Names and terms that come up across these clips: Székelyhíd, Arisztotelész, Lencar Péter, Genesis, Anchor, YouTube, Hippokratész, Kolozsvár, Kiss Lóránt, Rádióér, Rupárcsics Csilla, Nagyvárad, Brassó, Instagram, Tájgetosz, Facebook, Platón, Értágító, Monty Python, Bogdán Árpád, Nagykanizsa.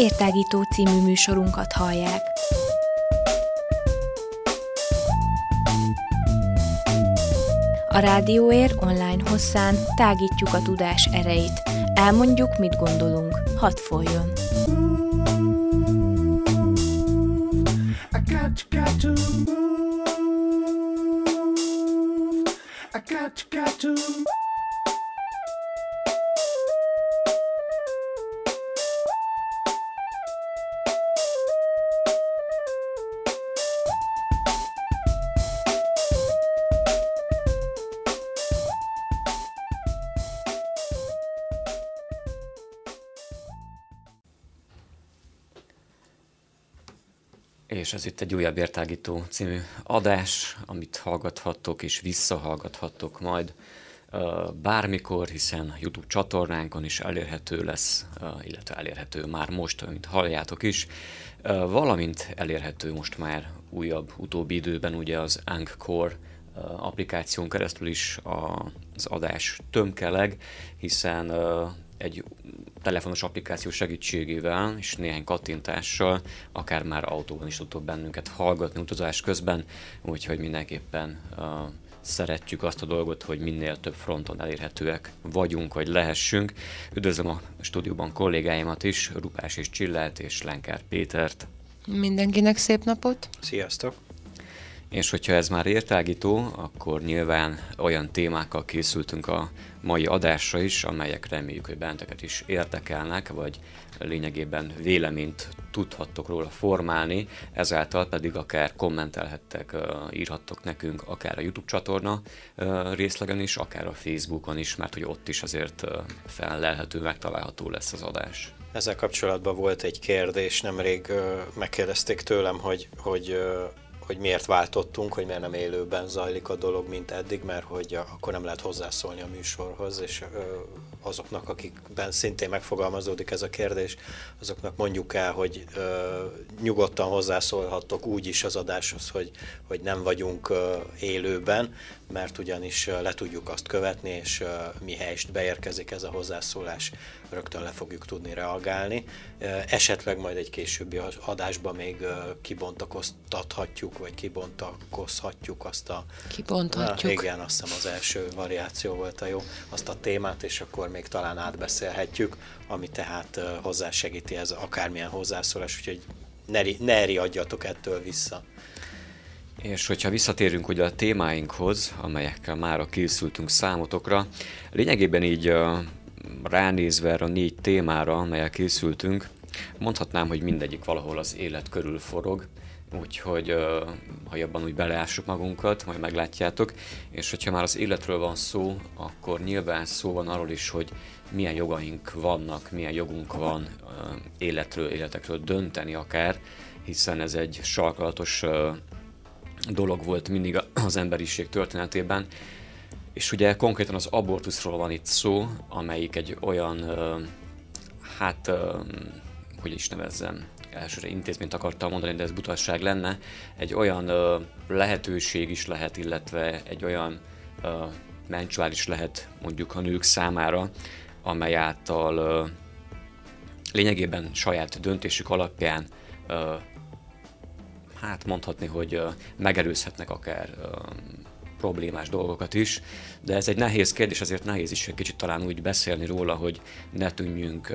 Értágító című műsorunkat hallják. A Rádióér online hosszán tágítjuk a tudás erejét. Elmondjuk, mit gondolunk. Hadd folyjon! És ez itt egy újabb Értágító című adás, amit hallgathattok és visszahallgathattok majd bármikor, hiszen YouTube csatornánkon is elérhető lesz, illetve elérhető már most, amit halljátok is, valamint elérhető most már újabb, utóbbi időben ugye az Anchor applikáción keresztül is az adás tömkeleg, hiszen egy telefonos applikáció segítségével és néhány kattintással akár már autóban is tudtok bennünket hallgatni utazás közben, úgyhogy mindenképpen szeretjük azt a dolgot, hogy minél több fronton elérhetőek vagyunk, vagy lehessünk. Üdvözlöm a stúdióban kollégáimat is, Rupárcsics Csillát és Lencar Pétert. Mindenkinek szép napot! Sziasztok! És hogyha ez már értágító, akkor nyilván olyan témákkal készültünk a mai adásra is, amelyek reméljük, hogy benteket is érdekelnek, vagy lényegében véleményt tudhattok róla formálni, ezáltal pedig akár kommentelhettek, írhattok nekünk akár a YouTube csatorna részlegen is, akár a Facebookon is, mert hogy ott is azért fellelhető, megtalálható lesz az adás. Ezzel kapcsolatban volt egy kérdés, nemrég megkérdezték tőlem, hogy miért váltottunk, hogy miért nem élőben zajlik a dolog, mint eddig, mert hogy akkor nem lehet hozzászólni a műsorhoz, és azoknak, akikben szintén megfogalmazódik ez a kérdés, azoknak mondjuk el, hogy nyugodtan hozzászólhattok úgy is az adáshoz, hogy nem vagyunk élőben, mert ugyanis le tudjuk azt követni, és mihelyest beérkezik ez a hozzászólás, rögtön le fogjuk tudni reagálni. Esetleg majd egy későbbi adásban még kibontakoztathatjuk, vagy kibontakozhatjuk azt a... Kibonthatjuk. Igen, azt hiszem az első variáció volt a jó, azt a témát, és akkor még talán átbeszélhetjük, ami tehát hozzásegíti ez akármilyen hozzászólás, úgyhogy ne riadjatok ettől vissza. És hogyha visszatérünk ugye a témáinkhoz, amelyekkel mára készültünk számotokra, lényegében így ránézve erre a 4 témára, amelyel készültünk, mondhatnám, hogy mindegyik valahol az élet körül forog, úgyhogy ha jobban úgy beleássuk magunkat, majd meglátjátok, és hogyha már az életről van szó, akkor nyilván szó van arról is, hogy milyen jogaink vannak, milyen jogunk van életekről dönteni akár, hiszen ez egy sarkalatos dolog volt mindig az emberiség történetében, és ugye konkrétan az abortuszról van itt szó, amelyik egy olyan, hogy is nevezzem, elsőre intézményt akartam mondani, de ez butasság lenne, egy olyan lehetőség is lehet, illetve egy olyan mencsvár is lehet mondjuk a nők számára, amely által lényegében saját döntésük alapján mondhatni, hogy megelőzhetnek akár problémás dolgokat is, de ez egy nehéz kérdés, azért nehéz is egy kicsit talán úgy beszélni róla, hogy ne tűnjünk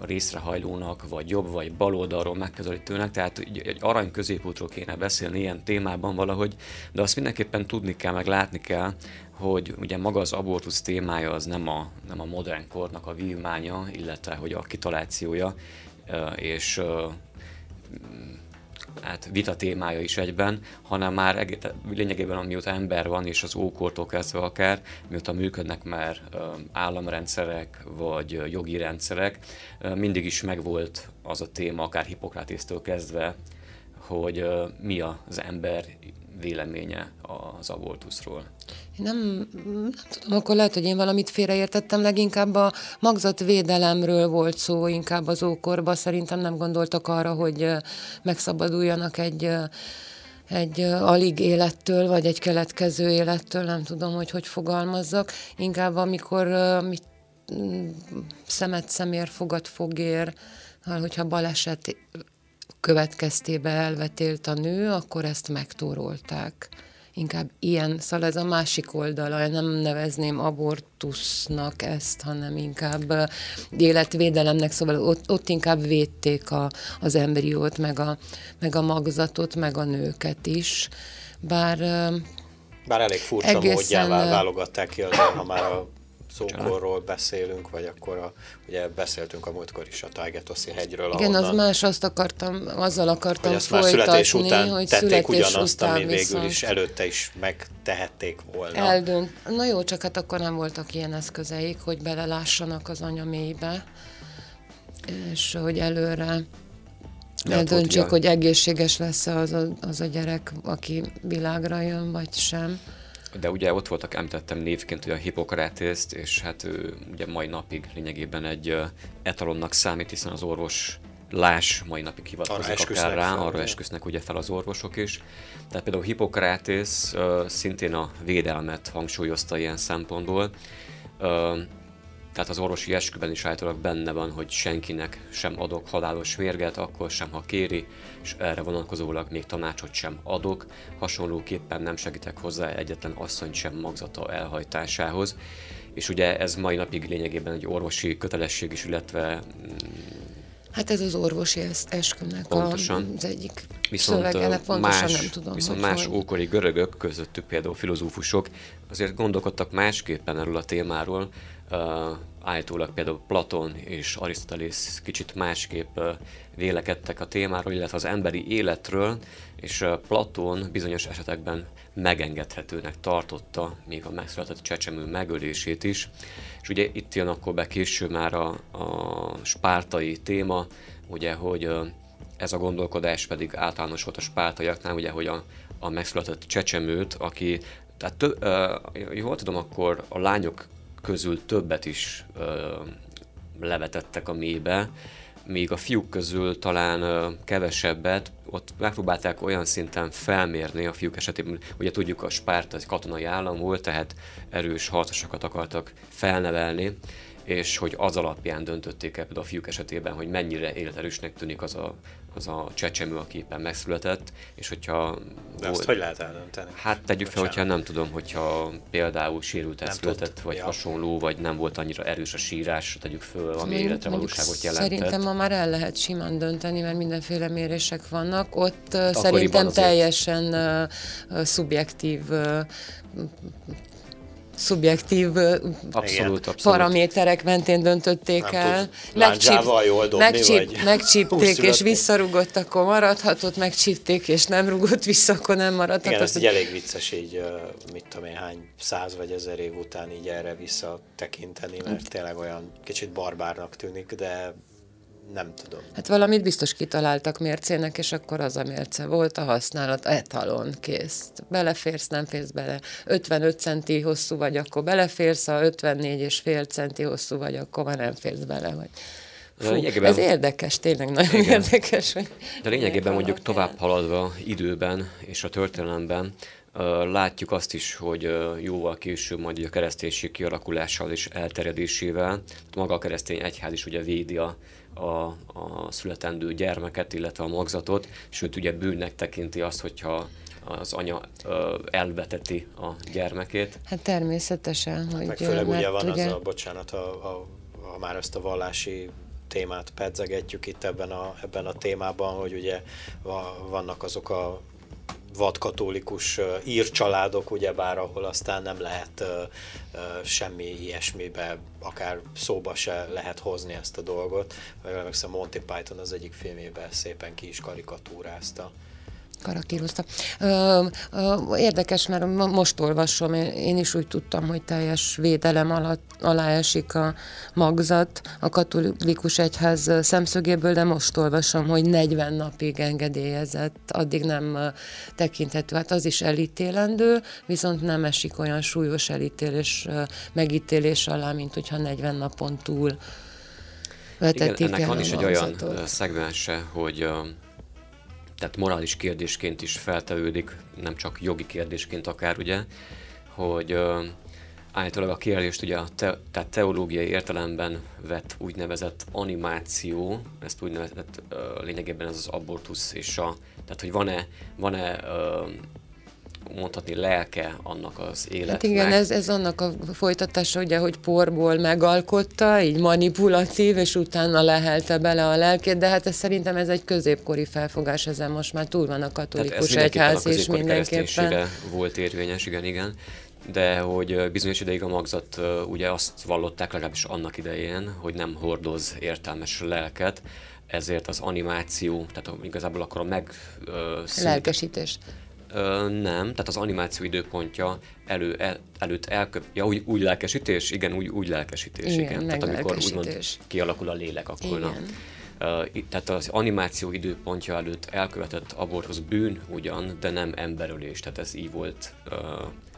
részrehajlónak, vagy jobb, vagy baloldalról megközelítőnek, tehát egy arany középútról kéne beszélni ilyen témában valahogy, de azt mindenképpen tudni kell, meg látni kell, hogy ugye maga az abortusz témája az nem a modern kornak a vívmánya, illetve hogy a kitalációja, és vita témája is egyben, hanem már lényegében amióta ember van, és az ókortól kezdve akár, mióta működnek már államrendszerek, vagy jogi rendszerek, mindig is megvolt az a téma, akár Hippokrátésztől kezdve, hogy mi az ember véleménye az abortuszról. Nem tudom, akkor lehet, hogy én valamit félreértettem, leginkább a magzatvédelemről volt szó, inkább az ókorban szerintem nem gondoltak arra, hogy megszabaduljanak egy alig élettől, vagy egy keletkező élettől, nem tudom, hogy fogalmazzak. Inkább amikor szemet szemér, fogad fogér, hogyha baleset következtében elvetélt a nő, akkor ezt megtórolták. Inkább ilyen, szóval ez a másik oldala, nem nevezném abortusznak ezt, hanem inkább életvédelemnek, szóval ott inkább védték az embriót, meg a magzatot, meg a nőket is, bár elég furcsa egészen módjává válogatták ki az, ha már a szókorról beszélünk, vagy akkor ugye beszéltünk a múltkor is a Tájgetoszi hegyről. Igen, ahonnan, az más, azzal akartam folytatni, hogy születés után tették ugyanazt, ami végül is előtte is megtehették volna. Na jó, csak hát akkor nem voltak ilyen eszközeik, hogy belelássanak az anya mélybe, és hogy előre eldöntsék, hogy egészséges lesz-e az a gyerek, aki világra jön, vagy sem. De ugye ott voltak, említettem névként ugye a Hippokratészt, és hát ő ugye mai napig lényegében egy etalonnak számít, hiszen az orvoslás mai napig hivatkozik akár rá, arra esküsznek ugye fel az orvosok is. Tehát például Hippokratész szintén a védelmet hangsúlyozta ilyen szempontból. Tehát az orvosi esküben is általában benne van, hogy senkinek sem adok halálos mérget, akkor sem, ha kéri, és erre vonatkozólag még tanácsot sem adok. Hasonlóképpen nem segítek hozzá egyetlen asszony sem magzata elhajtásához. És ugye ez mai napig lényegében egy orvosi kötelesség is, illetve... Hát ez az orvosi eskünek az egyik szövege, pontosan nem tudom. Viszont más ókori görögök, közöttük például filozófusok, azért gondolkodtak másképpen erről a témáról. Állítólag például Platón és Arisztotelész kicsit másképp vélekedtek a témáról, illetve az emberi életről, és Platón bizonyos esetekben megengedhetőnek tartotta még a megszületett csecsemő megölését is. És ugye itt jön akkor be később már a spártai téma, ugye, hogy ez a gondolkodás pedig általános volt a spártaiaknál, ugye, hogy a megszületett csecsemőt, aki, tehát jól tudom, akkor a lányok közül többet is levetettek a mélybe, még a fiúk közül talán kevesebbet, ott megpróbálták olyan szinten felmérni a fiúk esetében, ugye tudjuk, a Spárta egy katonai állam volt, tehát erős harcosokat akartak felnevelni, és hogy az alapján döntötték el például a fiúk esetében, hogy mennyire életerősnek tűnik az a csecsemő, aki éppen megszületett, és hogyha... De azt hogy lehet eldönteni? Hát tegyük fel, hogyha nem tudom, hogyha például sérülten született, vagy hasonló, vagy nem volt annyira erős a sírás, tegyük föl, ami életre valóságot jelentett. Szerintem ma már el lehet simán dönteni, mert mindenféle mérések vannak. Ott szerintem teljesen szubjektív abszolút paraméterek mentén döntötték el. Megcsípték és visszarugott, akkor maradhatott, megcsípték és nem rugott vissza, akkor nem maradhatott. Igen, ez így elég vicces, így mit tudom én, hány száz vagy ezer év után így erre visszatekinteni, mert tényleg olyan kicsit barbárnak tűnik, de nem tudom. Hát valamit biztos kitaláltak mércének, és akkor az a mérce volt, a használat, etalon, kész. Beleférsz, nem férsz bele. 55 centi hosszú vagy, akkor beleférsz, ha 54,5 centi hosszú vagy, akkor már nem férsz bele. Vagy. Lényegében... Ez érdekes, tényleg nagyon érdekes. Hogy de lényegében mondjuk tovább haladva időben és a történelemben, látjuk azt is, hogy jóval később majd a kereszténység kialakulással és elterjedésével, maga a keresztény egyház is ugye védi a születendő gyermeket, illetve a magzatot, sőt ugye bűnnek tekinti azt, hogyha az anya elveteti a gyermekét. Hát természetesen, hogy... Meg főleg ugye van ugye... az a, bocsánat, ha már ezt a vallási témát pedzegetjük itt ebben a témában, hogy ugye vannak azok a vadkatolikus ír családok, ugyebár, ahol aztán nem lehet semmi ilyesmibe, akár szóba se lehet hozni ezt a dolgot. Megszem Monty Python az egyik filmében szépen ki is karikatúrázta. Karakírozta. Érdekes, mert most olvasom, én is úgy tudtam, hogy teljes védelem alá esik a magzat a katolikus egyház szemszögéből, de most olvasom, hogy 40 napig engedélyezett, addig nem tekinthető. Hát az is elítélendő, viszont nem esik olyan súlyos elítélés, megítélés alá, mint hogyha 40 napon túl vetetik. Igen, ennek van is egy olyan szegmense, hogy tehát morális kérdésként is feltevődik, nem csak jogi kérdésként akár, ugye, hogy Állítólag a kijelölést ugye tehát teológiai értelemben vett úgynevezett animáció, ezt úgynevezett lényegében ez az abortusz és tehát hogy van-e mondhatni lelke annak az életnek. Hát igen, ez annak a folytatása, ugye, hogy porból megalkotta, így manipulatív, és utána lehelte bele a lelkét, de hát szerintem ez egy középkori felfogás, ezen most már túl van a katolikus egyház, és mindenképpen volt érvényes, igen. De hogy bizonyos ideig a magzat ugye azt vallották legalábbis annak idején, hogy nem hordoz értelmes lelket, ezért az animáció, tehát igazából akkor a lelkesítés. Nem, tehát az animáció időpontja előtt elkövetja, úgy lelkesítés, igen, úgy lelkesítés, igen. Tehát amikor úgymond kialakul a lélek, akkor tehát az animáció időpontja előtt elkövetett abortusz bűn ugyan, de nem emberölés, tehát ez így volt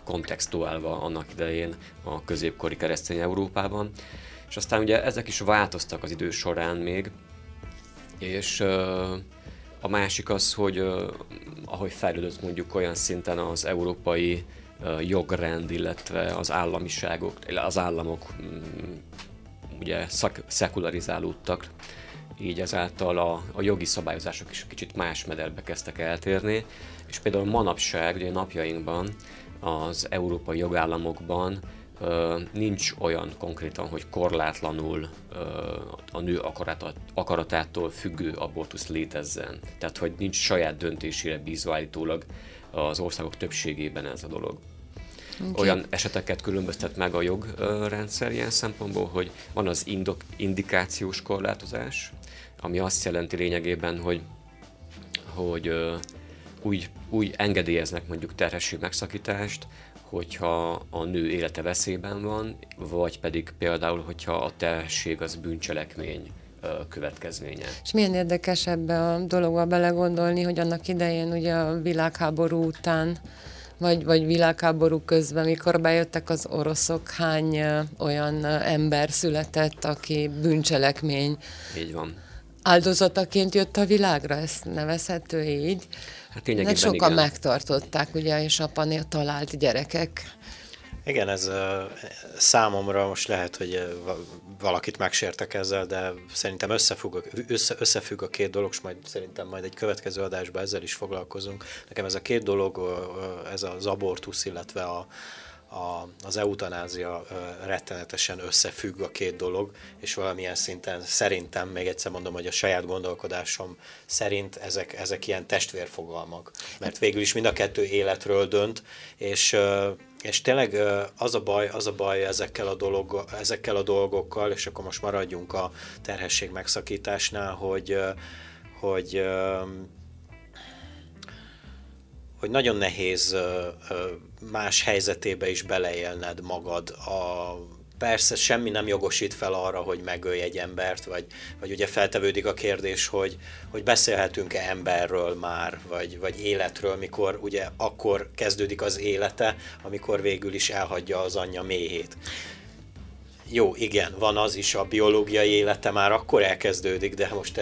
kontextuálva annak idején a középkori keresztény Európában. És aztán ugye ezek is változtak az idő során még, és a másik az, hogy ahogy fejlődött mondjuk olyan szinten az európai jogrend, illetve az államok ugye szekularizálódtak, így ezáltal a jogi szabályozások is kicsit más mederbe kezdtek eltérni, és például manapság, ugye napjainkban az európai jogállamokban nincs olyan konkrétan, hogy korlátlanul a nő akaratától függő abortusz létezzen. Tehát, hogy nincs saját döntésére bízva állítólag az országok többségében ez a dolog. Okay. Olyan eseteket különböztet meg a jogrendszer ilyen szempontból, hogy van az indikációs korlátozás, ami azt jelenti lényegében, hogy úgy engedélyeznek mondjuk terhesség megszakítást, hogyha a nő élete veszélyben van, vagy pedig például, hogyha a terhesség az bűncselekmény következménye. És milyen érdekes ebbe a dologba belegondolni, hogy annak idején ugye a világháború után, vagy világháború közben, mikor bejöttek az oroszok, hány olyan ember született, aki bűncselekmény. Így van. Áldozataként jött a világra, ezt nevezhető így. Hát tényleg sokan igen. Megtartották, ugye, és apanél talált gyerekek. Igen, ez számomra most lehet, hogy valakit megsértek ezzel, de szerintem összefügg a két dolog, és szerintem egy következő adásban ezzel is foglalkozunk. Nekem ez a két dolog, ez az abortusz, illetve az eutanázia rettenetesen összefügg a két dolog, és valamilyen szinten szerintem, még egyszer mondom, hogy a saját gondolkodásom szerint ezek ilyen testvérfogalmak. Mert végül is mind a kettő életről dönt, és tényleg az a baj ezekkel a dolgokkal, és akkor most maradjunk a terhesség megszakításnál, hogy nagyon nehéz más helyzetébe is beleélned magad. Persze semmi nem jogosít fel arra, hogy megölj egy embert, vagy ugye feltevődik a kérdés, hogy beszélhetünk-e emberről már, vagy életről, mikor ugye akkor kezdődik az élete, amikor végül is elhagyja az anyja méhét. Jó, igen, van az is, a biológiai élete már akkor elkezdődik, de most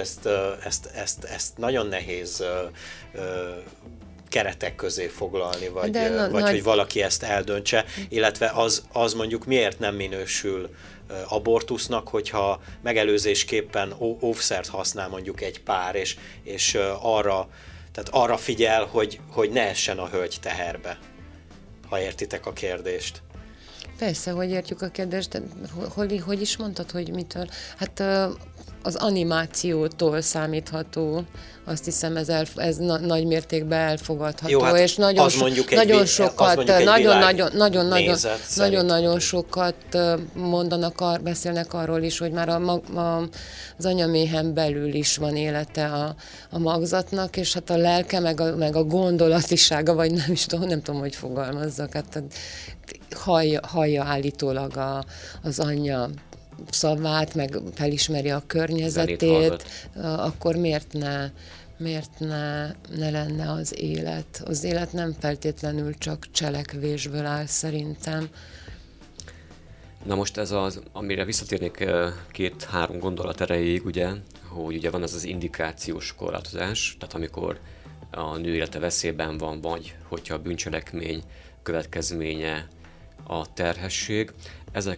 ezt nagyon nehéz keretek közé foglalni, vagy hogy valaki ezt eldöntse, illetve az mondjuk miért nem minősül abortusznak, hogyha megelőzésképpen óvszert használ mondjuk egy pár, és arra figyel, hogy ne essen a hölgy teherbe, ha értitek a kérdést. Persze, hogy értjük a kérdést, de hogy is mondtad, hogy mitől? Hát az animációtól számítható, azt hiszem ez nagy mértékben elfogadható. Jó, hát és nagyon sokat mondanak, beszélnek arról is, hogy már az anyaméhen belül is van élete a magzatnak, és hát a lelke, meg a gondolatisága, vagy nem tudom, hogy fogalmazzak, hát hallja állítólag az anyja szavát, meg felismeri a környezetét, akkor miért ne lenne az élet? Az élet nem feltétlenül csak cselekvésből áll szerintem. Na most ez az, amire visszatérnék 2-3 gondolat erejéig, ugye, hogy ugye van ez az indikációs korlátozás, tehát amikor a nő élete veszélyben van, vagy hogyha a bűncselekmény következménye a terhesség.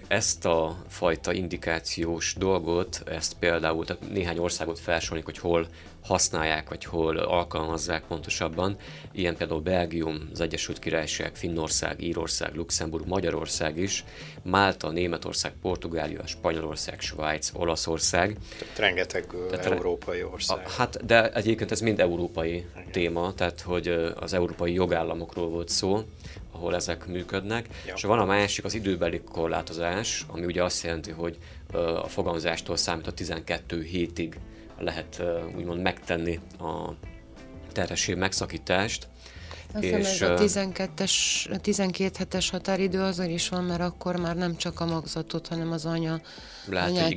Ezt a fajta indikációs dolgot, ezt például tehát néhány országot felsorolni, hogy hol használják, vagy hol alkalmazzák pontosabban. Ilyen például Belgium, az Egyesült Királyság, Finnország, Írország, Luxemburg, Magyarország is, Málta, Németország, Portugália, Spanyolország, Svájc, Olaszország. Tehát rengeteg európai ország. Hát, de egyébként ez mind európai téma, tehát hogy az európai jogállamokról volt szó, ahol ezek működnek, ja. És van a másik, az időbeli korlátozás, ami ugye azt jelenti, hogy a fogamzástól számít a 12 hétig lehet úgymond megtenni a terhesség megszakítást. És ez a 12 hetes határidő azért is van, mert akkor már nem csak a magzatot, hanem az anyát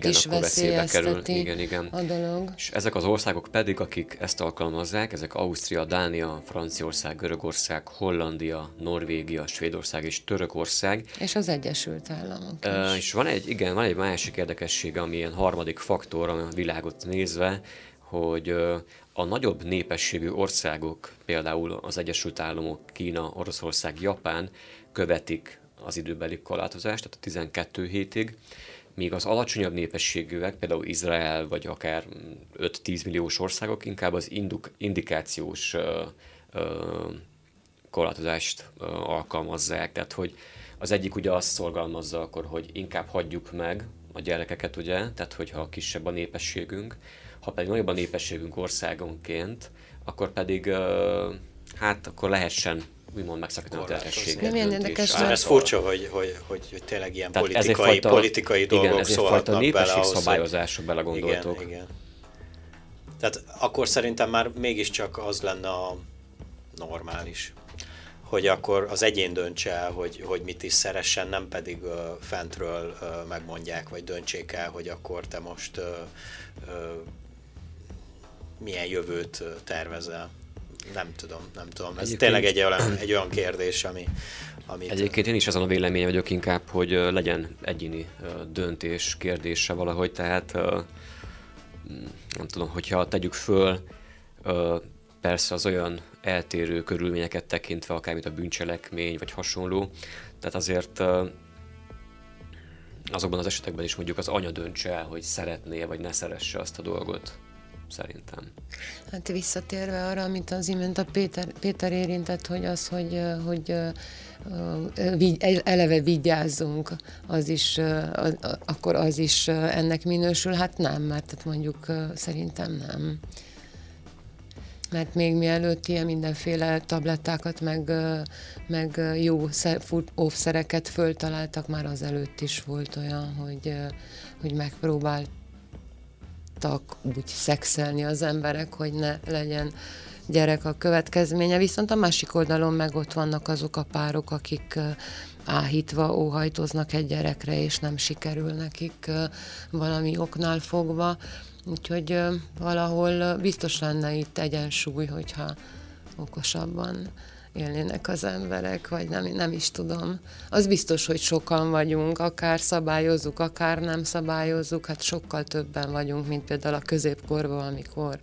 is veszélyezteti a dolog. És ezek az országok pedig, akik ezt alkalmazzák, ezek Ausztria, Dánia, Franciaország, Görögország, Hollandia, Norvégia, Svédország és Törökország. És az Egyesült Államok is. És van egy másik érdekessége, ami ilyen harmadik faktor, a világot nézve, hogy a nagyobb népességű országok, például az Egyesült Államok, Kína, Oroszország, Japán követik az időbeli korlátozást, tehát a 12 hétig, míg az alacsonyabb népességűek, például Izrael vagy akár 5-10 milliós országok inkább az indikációs korlátozást alkalmazzák. Tehát, hogy az egyik ugye azt szorgalmazza akkor, hogy inkább hagyjuk meg a gyerekeket, ugye, tehát hogyha kisebb a népességünk, ha pedig nagyobb a népességünk országonként, akkor pedig, akkor lehessen úgymond megszakítani a terhességet. Ez furcsa, hogy tényleg ilyen politikai dolgok szólhatnak bele. Ezért fajta népességszabályozások belegondoltok. Igen. Tehát akkor szerintem már mégiscsak az lenne a normális, hogy akkor az egyén döntse el, hogy mit is szeressen, nem pedig fentről megmondják, vagy döntsék el, hogy akkor te most milyen jövőt tervezel. Nem tudom. Ez egyébként tényleg egy olyan kérdés, amit... Egyébként én is azon a vélemény vagyok inkább, hogy legyen egyéni döntés kérdése valahogy, tehát nem tudom, hogyha tegyük föl persze az olyan eltérő körülményeket tekintve, akár mint a bűncselekmény, vagy hasonló, tehát azért azokban az esetekben is mondjuk az anya döntse el, hogy szeretné, vagy ne szeresse azt a dolgot. Szerintem. Hát visszatérve arra, amit az imént a Péter érintett, hogy az, hogy eleve vigyázzunk, az is, akkor az is ennek minősül. Hát nem, mert mondjuk szerintem nem. Mert még mielőtt ilyen mindenféle tablettákat, meg jó óvszereket föltaláltak, már azelőtt is volt olyan, hogy megpróbált úgy szexelni az emberek, hogy ne legyen gyerek a következménye. Viszont a másik oldalon meg ott vannak azok a párok, akik áhítva óhajtoznak egy gyerekre, és nem sikerül nekik valami oknál fogva. Úgyhogy valahol biztos lenne itt egyensúly, hogyha okosabban élnének az emberek, vagy nem is tudom. Az biztos, hogy sokan vagyunk, akár szabályozzuk, akár nem szabályozzuk, hát sokkal többen vagyunk, mint például a középkorban, amikor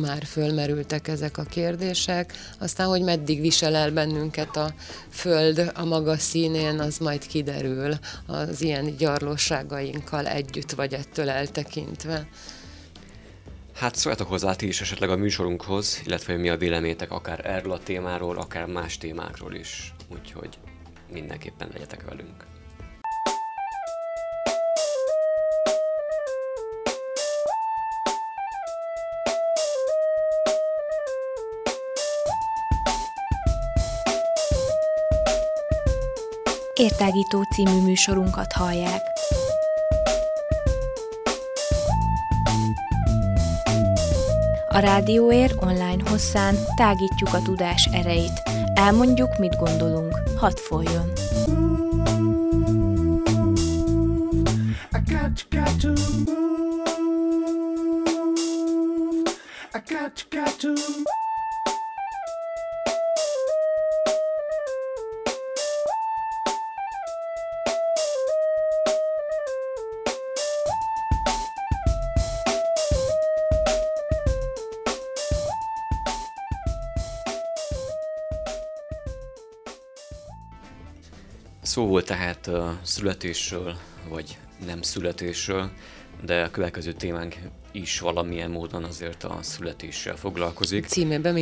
már fölmerültek ezek a kérdések. Aztán, hogy meddig visel el bennünket a föld a maga színén, az majd kiderül az ilyen gyarlóságainkkal együtt, vagy ettől eltekintve. Hát szóljatok hozzá ti is esetleg a műsorunkhoz, illetve mi a véleményetek akár erről a témáról, akár más témákról is. Úgyhogy mindenképpen legyetek velünk. Értágító című műsorunkat hallják. A Rádióér online hosszán tágítjuk a tudás erejét. Elmondjuk, mit gondolunk. Hadd folyjon! Szó volt tehát a születésről, vagy nem születésről, de a következő témánk is valamilyen módon azért a születéssel foglalkozik. Címében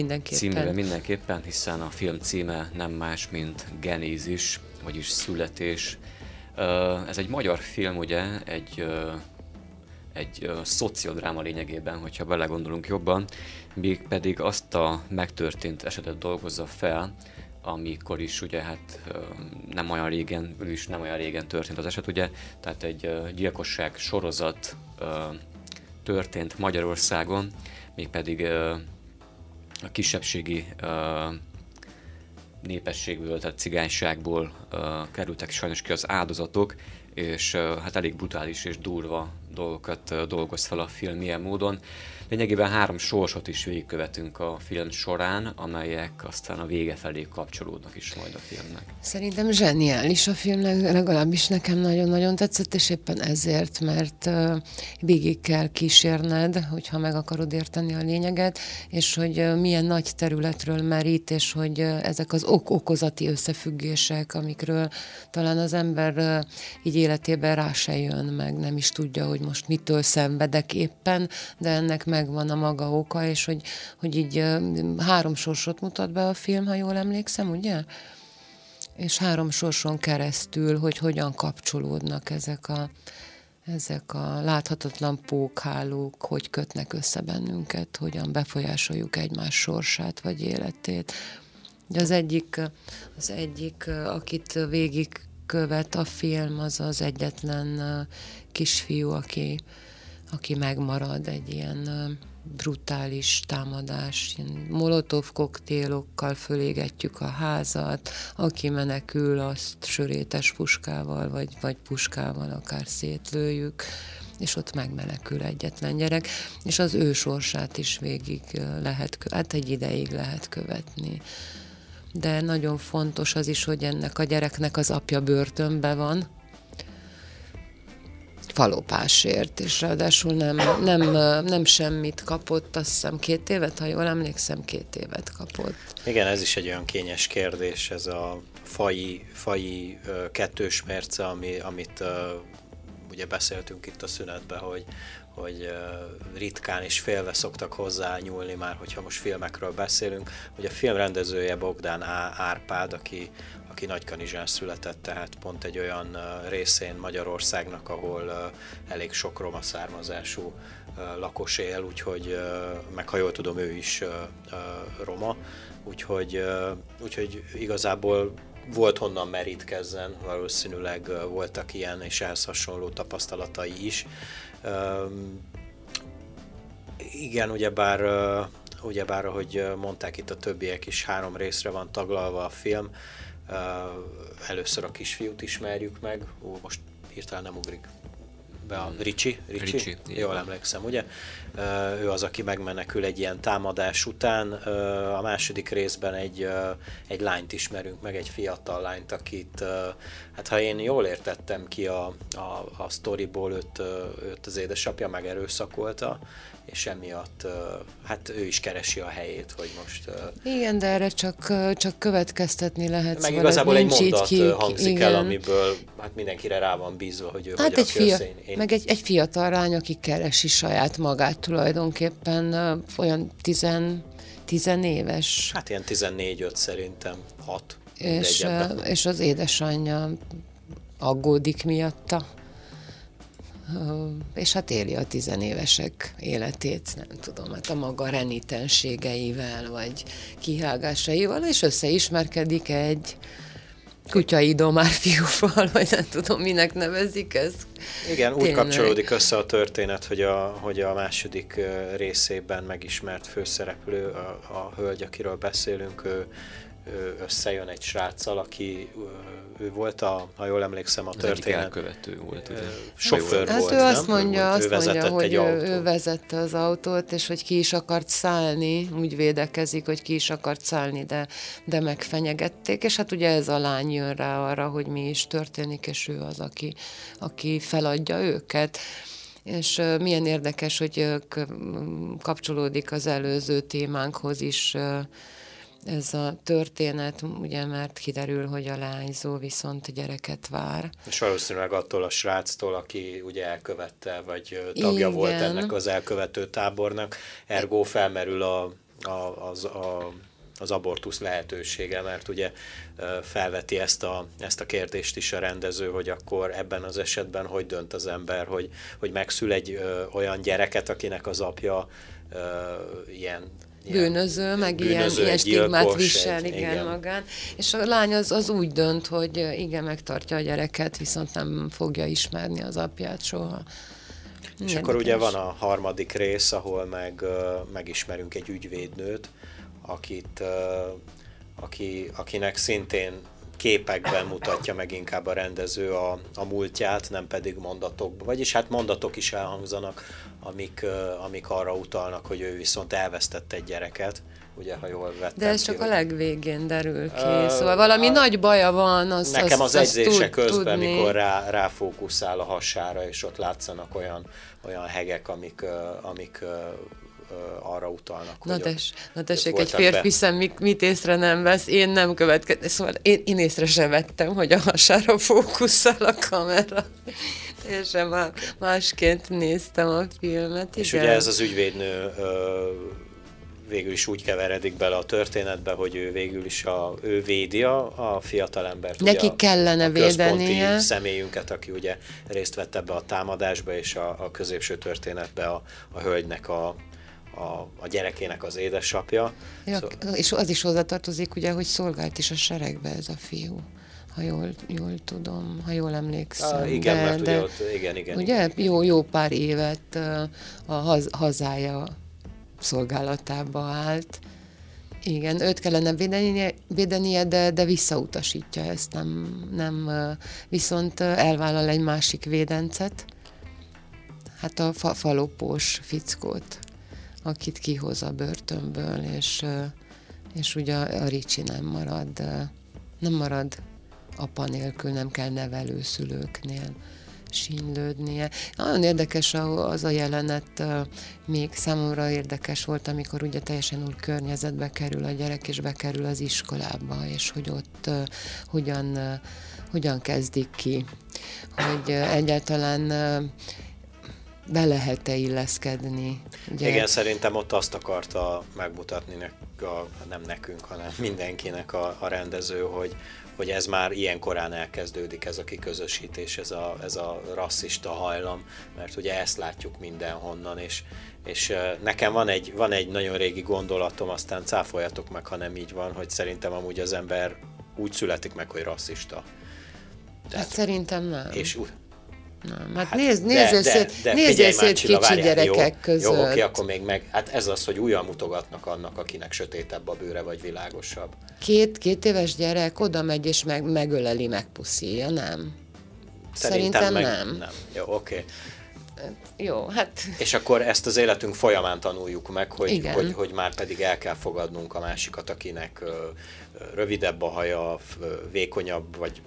mindenképpen, hiszen a film címe nem más, mint Genesis, vagyis születés. Ez egy magyar film, ugye, egy szociodráma lényegében, hogyha belegondolunk jobban, mégpedig azt a megtörtént esetet dolgozza fel, amikor is ugye hát nem olyan régen történt az eset, ugye, tehát egy gyilkosság sorozat történt Magyarországon, mégpedig a kisebbségi népességből, tehát cigányságból kerültek sajnos ki az áldozatok, és hát elég brutális és durva dolgokat dolgoz fel a film ilyen módon. Lényegében 3 sorsot is végigkövetünk a film során, amelyek aztán a vége felé kapcsolódnak is majd a filmnek. Szerintem zseniális a film, legalábbis nekem nagyon-nagyon tetszett, és éppen ezért, mert végig kell kísérned, hogyha meg akarod érteni a lényeget, és hogy milyen nagy területről merít, és hogy ezek az okozati összefüggések, amikről talán az ember így életében rá se jön meg, nem is tudja, hogy most mitől szenvedek éppen, de ennek megvan a maga oka, és hogy így 3 sorsot mutat be a film, ha jól emlékszem, ugye? És 3 sorson keresztül, hogy hogyan kapcsolódnak ezek a láthatatlan pókhálók, hogy kötnek össze bennünket, hogyan befolyásoljuk egymás sorsát vagy életét. De az egyik, akit végig követ a film, az az egyetlen kisfiú, aki megmarad egy ilyen brutális támadás, ilyen molotov koktélokkal fölégetjük a házat, aki menekül, azt sörétes puskával, vagy puskával akár szétlőjük, és ott megmenekül egyetlen gyerek, és az ő sorsát is végig lehet, hát egy ideig lehet követni. De nagyon fontos az is, hogy ennek a gyereknek az apja börtönben van, falopásért, és ráadásul nem semmit kapott, azt hiszem 2 évet, ha jól emlékszem, 2 évet kapott. Igen, ez is egy olyan kényes kérdés, ez a faji kettős mérce, amit ugye beszéltünk itt a szünetben, hogy ritkán és félve szoktak hozzá nyúlni már, hogyha most filmekről beszélünk, hogy a film rendezője Bogdán Árpád, aki Nagykanizsán született, tehát pont egy olyan részén Magyarországnak, ahol elég sok roma származású lakos él, úgyhogy, meg ha jól tudom, ő is roma, úgyhogy igazából volt honnan merítkezzen, valószínűleg voltak ilyen és ehhez hasonló tapasztalatai is. Igen, ugyebár ahogy mondták itt a többiek is, 3 részre van taglalva a film. Először a kisfiút ismerjük meg. Most hirtelen nem ugrik be a Ricsi? Jól emlékszem, ugye? Ő az, aki megmenekül egy ilyen támadás után. A második részben egy lányt ismerünk meg, egy fiatal lányt, akit, hát ha én jól értettem ki a sztoriból, őt az édesapja megerőszakolta, és emiatt hát ő is keresi a helyét, hogy most... Igen, de erre csak következtetni lehet. Meg igazából egy mondat hangzik el, amiből hát mindenkire rá van bízva, hogy ő hát vagy meg egy fiatal lány, aki keresi saját magát tulajdonképpen, olyan 10 éves. Hát ilyen 14-5 szerintem, 6. És az édesanyja aggódik miatta. És hát éli a 10 évesek életét, nem tudom, hát a maga renitenségeivel, vagy kihágásaival, és összeismerkedik egy kutyaidomár fiúval, vagy nem tudom, minek nevezik ez. Igen, tényleg. Úgy kapcsolódik össze a történet, hogy a második részében megismert főszereplő, a hölgy, akiről beszélünk, ő összejön egy sráccal, aki ő volt, ha jól emlékszem, a történet. Elkövető volt. Sofőr hát volt, ő azt mondja, hogy ő vezette az autót, és hogy ki is akart szállni, úgy védekezik, hogy ki is akart szállni, de megfenyegették, és hát ugye ez a lány jön rá arra, hogy mi is történik, és ő az, aki feladja őket. És milyen érdekes, hogy kapcsolódik az előző témánkhoz is, ez a történet, ugye már kiderül, hogy a lányzó viszont gyereket vár. És valószínűleg attól a sráctól, aki ugye elkövette, vagy tagja igen. volt ennek az elkövető tábornak, ergo felmerül az abortusz lehetősége, mert ugye felveti ezt a kérdést is a rendező, hogy akkor ebben az esetben hogy dönt az ember, hogy megszül egy olyan gyereket, akinek az apja bűnöző, ilyen stigmát visel igen. magán. És a lány az úgy dönt, hogy igen, megtartja a gyereket, viszont nem fogja ismerni az apját soha. És akkor ugye van a harmadik rész, ahol megismerünk egy ügyvédnőt, akinek szintén képekben mutatja meg inkább a rendező a múltját, nem pedig mondatokban. Vagyis hát mondatok is elhangzanak, amik arra utalnak, hogy ő viszont elvesztette egy gyereket, ugye, ha jól vettem. De ez csak a legvégén derül ki, szóval valami nagy baja van. Nekem az edzése közben, mikor ráfókuszál a hasára, és ott látszanak olyan hegek, amik arra utalnak, na hogy tessék, egy férfi szem mit észre nem vesz, én nem következtem. Szóval én észre sem vettem, hogy a hasára fókuszál a kamera. Teljesen másként néztem a filmet. És igen. Ugye ez az ügyvédnő végül is úgy keveredik bele a történetbe, hogy ő végül is ő védi a fiatalembert. Neki kellene védenie. A központi személyünket, aki ugye részt vett ebbe a támadásba, és a középső történetbe a hölgynek a gyerekének az édesapja. Ja, és az is hozzátartozik, ugye, hogy szolgált is a seregbe ez a fiú, ha jól tudom, ha jól emlékszem. Igen, mert ugye ott, igen. Ugye jó pár évet a hazája szolgálatába állt. Igen, őt kellene védenie, de visszautasítja ezt, nem viszont elvállal egy másik védencet, hát a falopós fickót, akit kihoz a börtönből, és ugye a Ricsi nem marad apa nélkül, nem kell nevelőszülőknél sínylődnie. Nagyon érdekes az a jelenet, még számomra érdekes volt, amikor ugye teljesen új környezetbe kerül a gyerek, és bekerül az iskolába, és hogy ott hogyan kezdik ki, hogy egyáltalán be lehet-e illeszkedni. Ugye? Igen, szerintem ott azt akarta megmutatni, nem nekünk, hanem mindenkinek a rendező, hogy ez már ilyen korán elkezdődik, ez a kiközösítés, ez a rasszista hajlam, mert ugye ezt látjuk mindenhonnan, és nekem van egy nagyon régi gondolatom, aztán cáfoljatok meg, ha nem így van, hogy szerintem amúgy az ember úgy születik meg, hogy rasszista. Tehát, hát szerintem nem. És nem, hát nézzél szét kicsi gyerekek között. Jó, oké, akkor még meg... Hát ez az, hogy újra mutogatnak annak, akinek sötétebb a bőre, vagy világosabb. Két éves gyerek oda megy, és megöleli, megpuszíja, nem? Szerintem nem. Nem. Jó, oké. Jó, hát... És akkor ezt az életünk folyamán tanuljuk meg, hogy már pedig el kell fogadnunk a másikat, akinek rövidebb a haja, vékonyabb, vagy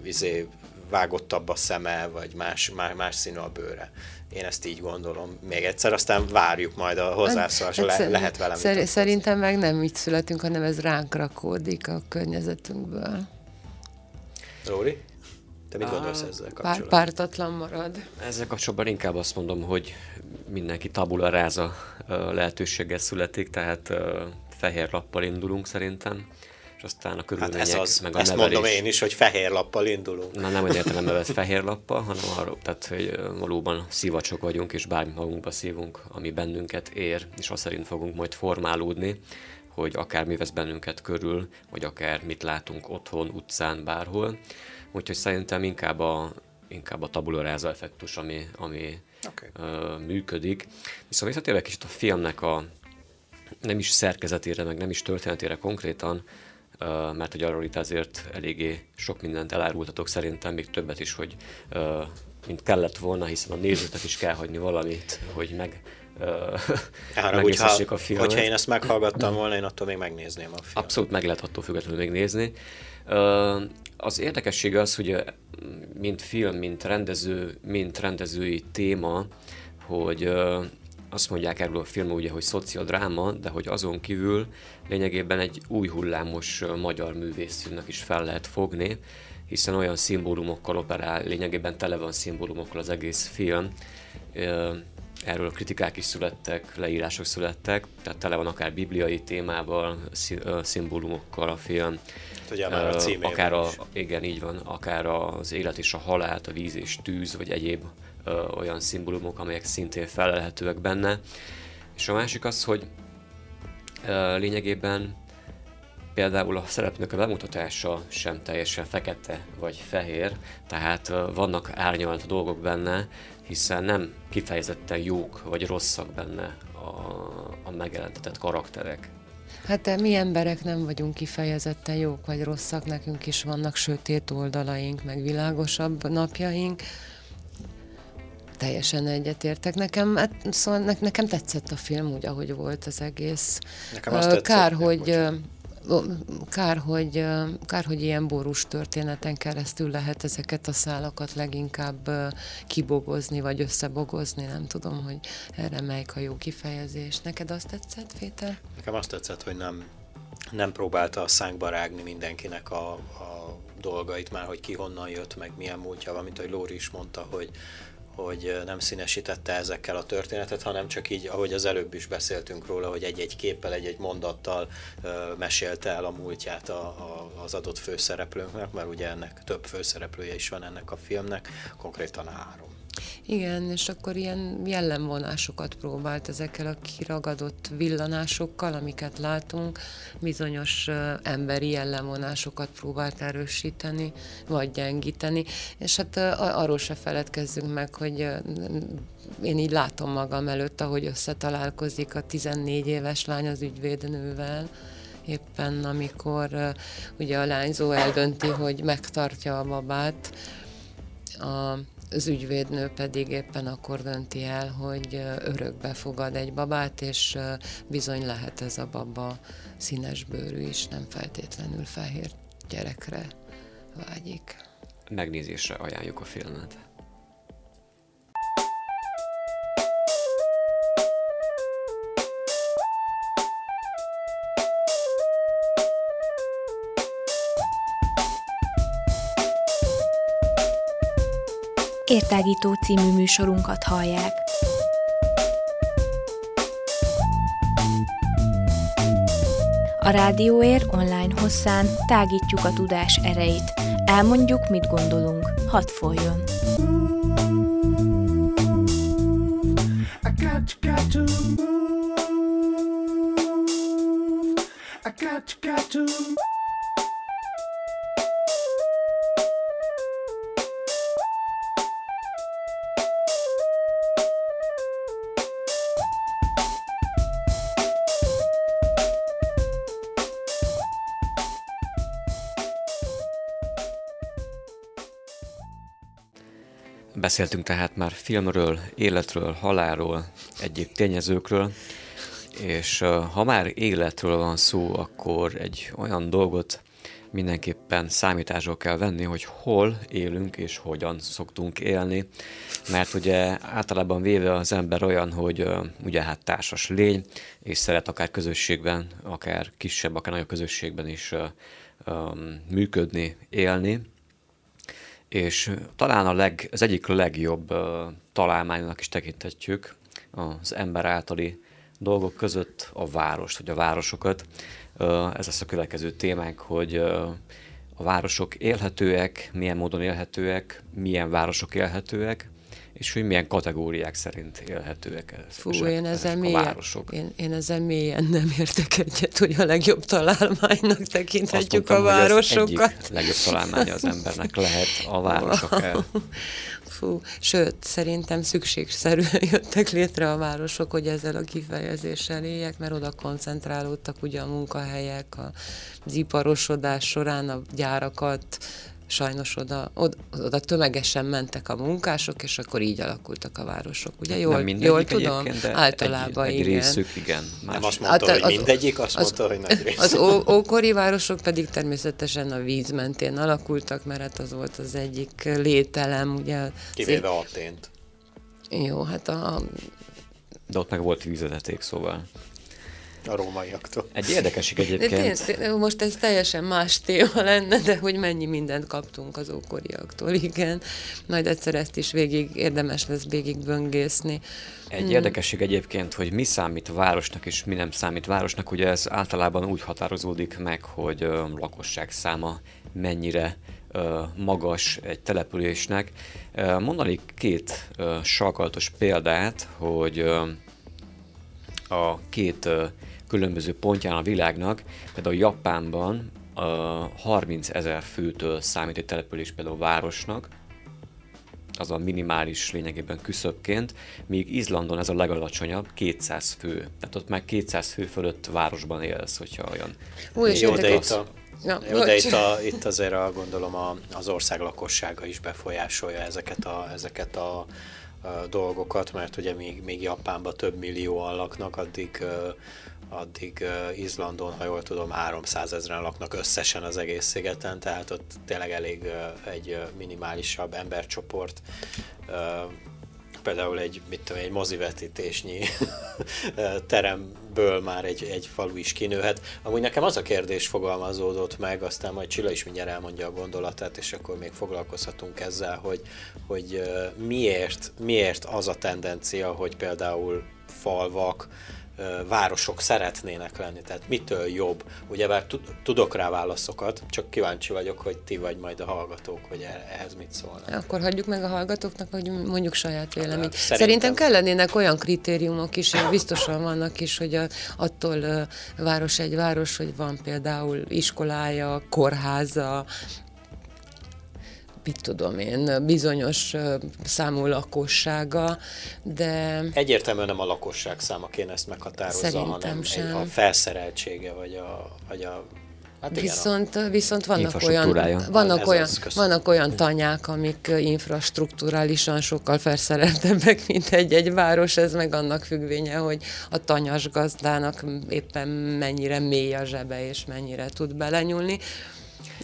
vágottabb a szeme, vagy más színű a bőre. Én ezt így gondolom. Még egyszer, aztán várjuk majd a hozzászólásra, lehet velem. Szerintem meg nem így születünk, hanem ez ránk rakódik a környezetünkből. Lóri, te mit gondolsz ezzel kapcsolatban? Pártatlan marad. Ezzel kapcsolatban inkább azt mondom, hogy mindenki tabula rasa lehetőséggel születik, tehát fehér lappal indulunk szerintem. És aztán a körülmények, hát meg a nevelés. Ezt mondom én is, hogy fehér lappal indulunk. Na, nem egy értelemben vett fehér lappal, hanem arról, tehát, hogy valóban szivacsok vagyunk, és bármi magunkba szívunk, ami bennünket ér, és azt szerint fogunk majd formálódni, hogy akár mi vesz bennünket körül, vagy akár mit látunk otthon, utcán, bárhol. Úgyhogy szerintem inkább a tabula rasa effektus, ami működik. Viszont visszatérve kicsit a filmnek a nem is szerkezetére, meg nem is történetére konkrétan, mert hogy arról itt azért eléggé sok mindent elárultatok szerintem, még többet is, hogy mint kellett volna, hiszen a nézőknek is kell hagyni valamit, hogy megnézhessék a filmet. Hogyha én ezt meghallgattam volna, én attól még megnézném a filmet. Abszolút meg lehet attól függetlenül még nézni. Az érdekessége az, hogy mint film, mint rendező, mint rendezői téma, hogy azt mondják erről a filmről, ugye, hogy szociodráma, de hogy azon kívül lényegében egy új hullámos magyar művészfilmnek is fel lehet fogni, hiszen olyan szimbólumokkal operál, lényegében tele van szimbólumokkal az egész film. Erről a kritikák is születtek, leírások születtek, tehát tele van akár bibliai témával, szimbólumokkal a film. Ugye már a címében akár a, igen, így van, akár az élet és a halált, a víz és tűz, vagy egyéb olyan szimbólumok, amelyek szintén felelhetőek benne. És a másik az, hogy lényegében például a szereplők a bemutatása sem teljesen fekete vagy fehér, tehát vannak árnyalt dolgok benne, hiszen nem kifejezetten jók vagy rosszak benne a megjelentetett karakterek. Hát de mi emberek nem vagyunk kifejezetten jók vagy rosszak, nekünk is vannak sötét oldalaink, meg világosabb napjaink. Teljesen egyetértek. Nekem tetszett a film úgy, ahogy volt az egész. Nekem azt tetszett. Kár, hogy ilyen borús történeten keresztül lehet ezeket a szálakat leginkább kibogozni, vagy összebogozni. Nem tudom, hogy erre melyik a jó kifejezés. Neked azt tetszett, Péter? Nekem azt tetszett, hogy nem próbálta a szánkba rágni mindenkinek a dolgait már, hogy ki honnan jött, meg milyen múltja van, mint ahogy Lóri is mondta, hogy nem színesítette ezekkel a történetet, hanem csak így, ahogy az előbb is beszéltünk róla, hogy egy-egy képpel, egy-egy mondattal mesélte el a múltját az adott főszereplőnknek, mert ugye ennek több főszereplője is van ennek a filmnek, konkrétan 3. Igen, és akkor ilyen jellemvonásokat próbált ezekkel a kiragadott villanásokkal, amiket látunk, bizonyos emberi jellemvonásokat próbált erősíteni, vagy gyengíteni, és hát arról se feledkezzünk meg, hogy én így látom magam előtt, ahogy összetalálkozik a 14 éves lány az ügyvédnővel, éppen amikor ugye a lányzó eldönti, hogy megtartja a babát, az ügyvédnő pedig éppen akkor dönti el, hogy örökbe fogad egy babát, és bizony lehet ez a baba színesbőrű is, nem feltétlenül fehér gyerekre vágyik. Megnézésre ajánljuk a filmet. Értágító című műsorunkat hallják. A Rádióér online hosszán tágítjuk a tudás erejét. Elmondjuk, mit gondolunk. Hadd folyjon! Beszéltünk tehát már filmről, életről, halálról, egyéb tényezőkről, és ha már életről van szó, akkor egy olyan dolgot mindenképpen számításról kell venni, hogy hol élünk és hogyan szoktunk élni, mert ugye általában véve az ember olyan, hogy ugye hát társas lény, és szeret akár közösségben, akár kisebb, akár nagyobb közösségben is működni, élni, és talán az egyik legjobb találmánynak is tekinthetjük az ember általi dolgok között a várost, vagy a városokat. Ez lesz a következő témánk, hogy a városok élhetőek, milyen módon élhetőek, milyen városok élhetőek, és hogy milyen kategóriák szerint élhetőek én ezzel mélyen nem értek egyet, hogy a legjobb találmánynak tekinthetjük a városokat. Az legjobb találmánya az embernek lehet a városok el. Sőt, szerintem szükségszerűen jöttek létre a városok, hogy ezzel a kifejezéssel éljek, mert oda koncentrálódtak ugye a munkahelyek, az iparosodás során a gyárakat, sajnos oda tömegesen mentek a munkások, és akkor így alakultak a városok. Ugye jól tudom? Általában egy igen. Részük, igen. Nem azt mondta, hogy mindegyik, azt mondta, hogy nagy részük. Az ókori városok pedig természetesen a víz mentén alakultak, mert hát az volt az egyik lételem. Ugye, kivéve Athént. Jó, hát de ott meg volt vízvezeték, szóval. A rómaiaktól. Egy érdekesik egyébként. De most ez teljesen más téma lenne, de hogy mennyi mindent kaptunk az ókoriaktól, igen. Majd egyszer ezt is végig, érdemes lesz végig böngészni. Egy érdekesség egyébként, hogy mi számít városnak és mi nem számít városnak, ugye ez általában úgy határozódik meg, hogy lakosság száma mennyire magas egy településnek. Mondani két sarkalatos példát, hogy a két különböző pontján a világnak, például Japánban 30 000 főtől számít egy település például városnak, az a minimális lényegében küszöbként, míg Izlandon ez a legalacsonyabb, 200 fő. Tehát ott már 200 fő fölött városban élsz, hogyha olyan. Jó, de itt azért gondolom az ország lakossága is befolyásolja ezeket a dolgokat, mert ugye még Japánban több millióan laknak, addig Izlandon, ha jól tudom, 300 000 laknak összesen az egész szigeten, tehát ott tényleg elég egy minimálisabb embercsoport. Például egy mozivetítésnyi teremből már egy falu is kinőhet. Amúgy nekem az a kérdés fogalmazódott meg, aztán majd Csilla is mindjárt elmondja a gondolatát, és akkor még foglalkozhatunk ezzel, hogy miért az a tendencia, hogy például falvak, városok szeretnének lenni, tehát mitől jobb? Ugyebár tudok rá válaszokat, csak kíváncsi vagyok, hogy ti vagy majd a hallgatók, hogy ehhez mit szólnak. Akkor hagyjuk meg a hallgatóknak, hogy mondjuk saját véleményt. Szerintem kellenének olyan kritériumok is, és biztosan vannak is, hogy attól város egy város, hogy van például iskolája, kórháza, mit tudom én, bizonyos számú lakossága, de... Egyértelműen nem a lakosság száma kéne ezt meghatározza, hanem a felszereltsége, vagy a hát viszont vannak olyan tanyák, amik infrastrukturálisan sokkal felszereltebbek, mint egy város, ez meg annak függvénye, hogy a tanyas gazdának éppen mennyire mély a zsebe, és mennyire tud belenyúlni.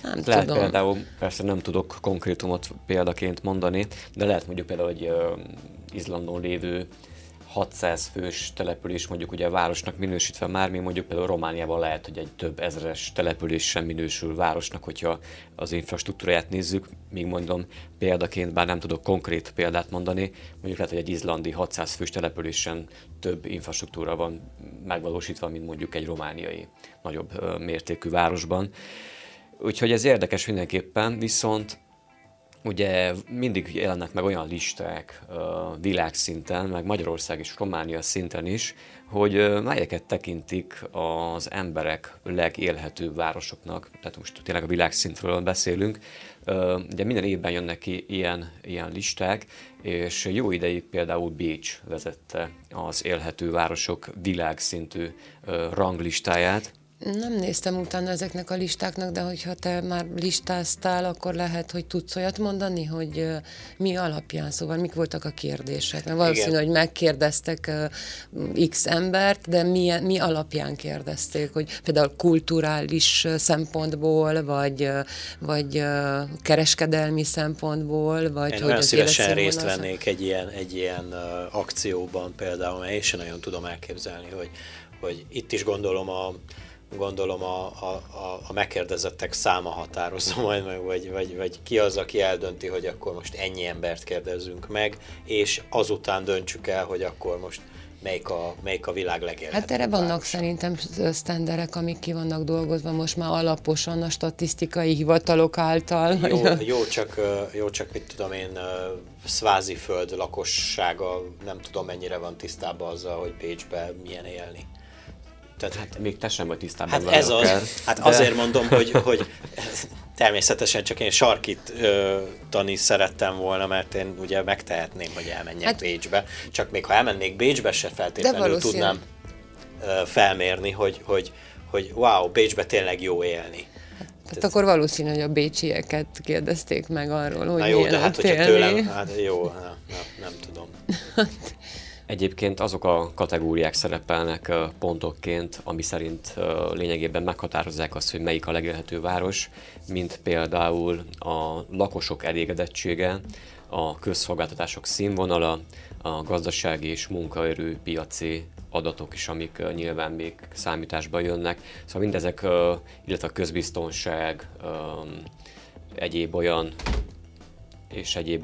Nem lehet tudom. Például, persze nem tudok konkrétumot példaként mondani, de lehet mondjuk például egy Izlandon lévő 600 fős település, mondjuk ugye a városnak minősítve már, mi mondjuk például Romániában lehet, hogy egy több ezres település sem minősül városnak, hogyha az infrastruktúráját nézzük, még mondom példaként, bár nem tudok konkrét példát mondani, mondjuk lehet, hogy egy izlandi 600 fős településen több infrastruktúra van megvalósítva, mint mondjuk egy romániai nagyobb mértékű városban. Úgyhogy ez érdekes mindenképpen, viszont ugye mindig jelennek meg olyan listák világszinten, meg Magyarország és Románia szinten is, hogy melyeket tekintik az emberek legélhetőbb városoknak, tehát most tényleg a világszintről beszélünk. Ugye minden évben jönnek ki ilyen listák, és jó ideig például Bécs vezette az élhető városok világszintű ranglistáját. Nem néztem utána ezeknek a listáknak, de hogyha te már listáztál, akkor lehet, hogy tudsz olyat mondani, hogy mi alapján, szóval mik voltak a kérdések. Mert valószínű, hogy megkérdeztek X embert, de mi alapján kérdezték, hogy például kulturális szempontból, vagy kereskedelmi szempontból, vagy én hogy nagyon szívesen részt vennék egy ilyen akcióban például, mert én sem nagyon tudom elképzelni, hogy itt is gondolom a megkérdezettek száma határozza majd meg, vagy ki az, aki eldönti, hogy akkor most ennyi embert kérdezzünk meg, és azután döntsük el, hogy akkor most melyik a világ legélhetőbb. Hát erre vannak szerintem sztenderek, amik ki vannak dolgozva most már alaposan a statisztikai hivatalok által. Jó, csak mit tudom én, Szváziföld lakossága nem tudom mennyire van tisztában azzal, hogy Pécsben milyen élni. Tehát, hát még te sem vagy tisztában vele. Azért mondom, hogy természetesen csak én sarkítani szerettem volna, mert én ugye megtehetném, hogy elmenjek Bécsbe. Csak még ha elmennék Bécsbe, se feltétlenül tudnám felmérni, hogy wow, Bécsbe tényleg jó élni. Hát akkor valószínű, hogy a bécsieket kérdezték meg arról, hogy na jó, de hát hogyha tőlem, nem tudom. Egyébként azok a kategóriák szerepelnek pontokként, ami szerint lényegében meghatározzák azt, hogy melyik a legélhető város, mint például a lakosok elégedettsége, a közszolgáltatások színvonala, a gazdasági és munkaerő piaci adatok is, amik nyilván még számításba jönnek. Szóval mindezek, illetve a közbiztonság, egyéb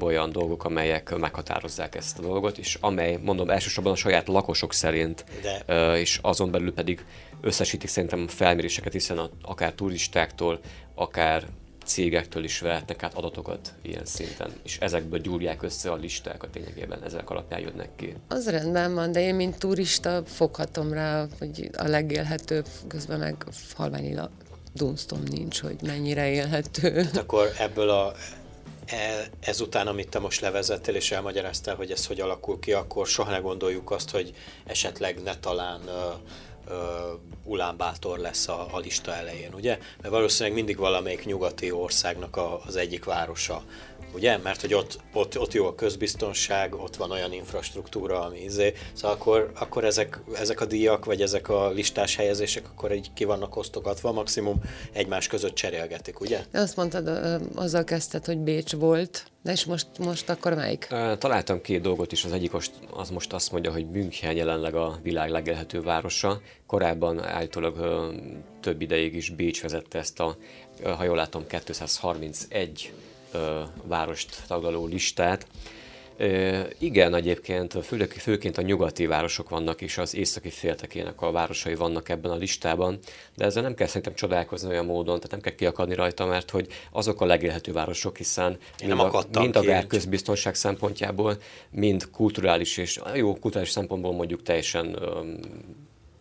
olyan dolgok, amelyek meghatározzák ezt a dolgot, és amely, mondom, elsősorban a saját lakosok szerint, és azon belül pedig összesítik szerintem felméréseket, hiszen akár turistáktól, akár cégektől is vehetnek át adatokat ilyen szinten, és ezekből gyúrják össze a listákat lényegében, ezek alapján jönnek ki. Az rendben van, de én, mint turista foghatom rá, hogy a legélhetőbb, közben meg halványila dunsztom nincs, hogy mennyire élhető. Hát akkor ebből ezután, amit te most levezettél és elmagyaráztál, hogy ez hogy alakul ki, akkor soha ne gondoljuk azt, hogy esetleg ne talán Ulánbátor lesz a lista elején, ugye? Mert valószínűleg mindig valamelyik nyugati országnak az egyik városa, ugye? Mert hogy ott jó a közbiztonság, ott van olyan infrastruktúra, ami szóval akkor ezek a díjak, vagy ezek a listás helyezések, akkor így ki vannak osztogatva, maximum egymás között cserélgetik, ugye? Azt mondtad, azzal kezdted, hogy Bécs volt, de és most akkor melyik? Találtam két dolgot is, az egyik az most azt mondja, hogy München jelenleg a világ legélhetőbb városa. Korábban állítólag több ideig is Bécs vezette ezt a, ha jól látom, 231 várost taglaló listát. Igen, egyébként főként a nyugati városok vannak, és az északi féltekének a városai vannak ebben a listában, de ezzel nem kell szerintem csodálkozni olyan módon, tehát nem kell kiakadni rajta, mert hogy azok a legélhető városok, hiszen mind a közbiztonság szempontjából, mind kulturális és jó kulturális szempontból mondjuk teljesen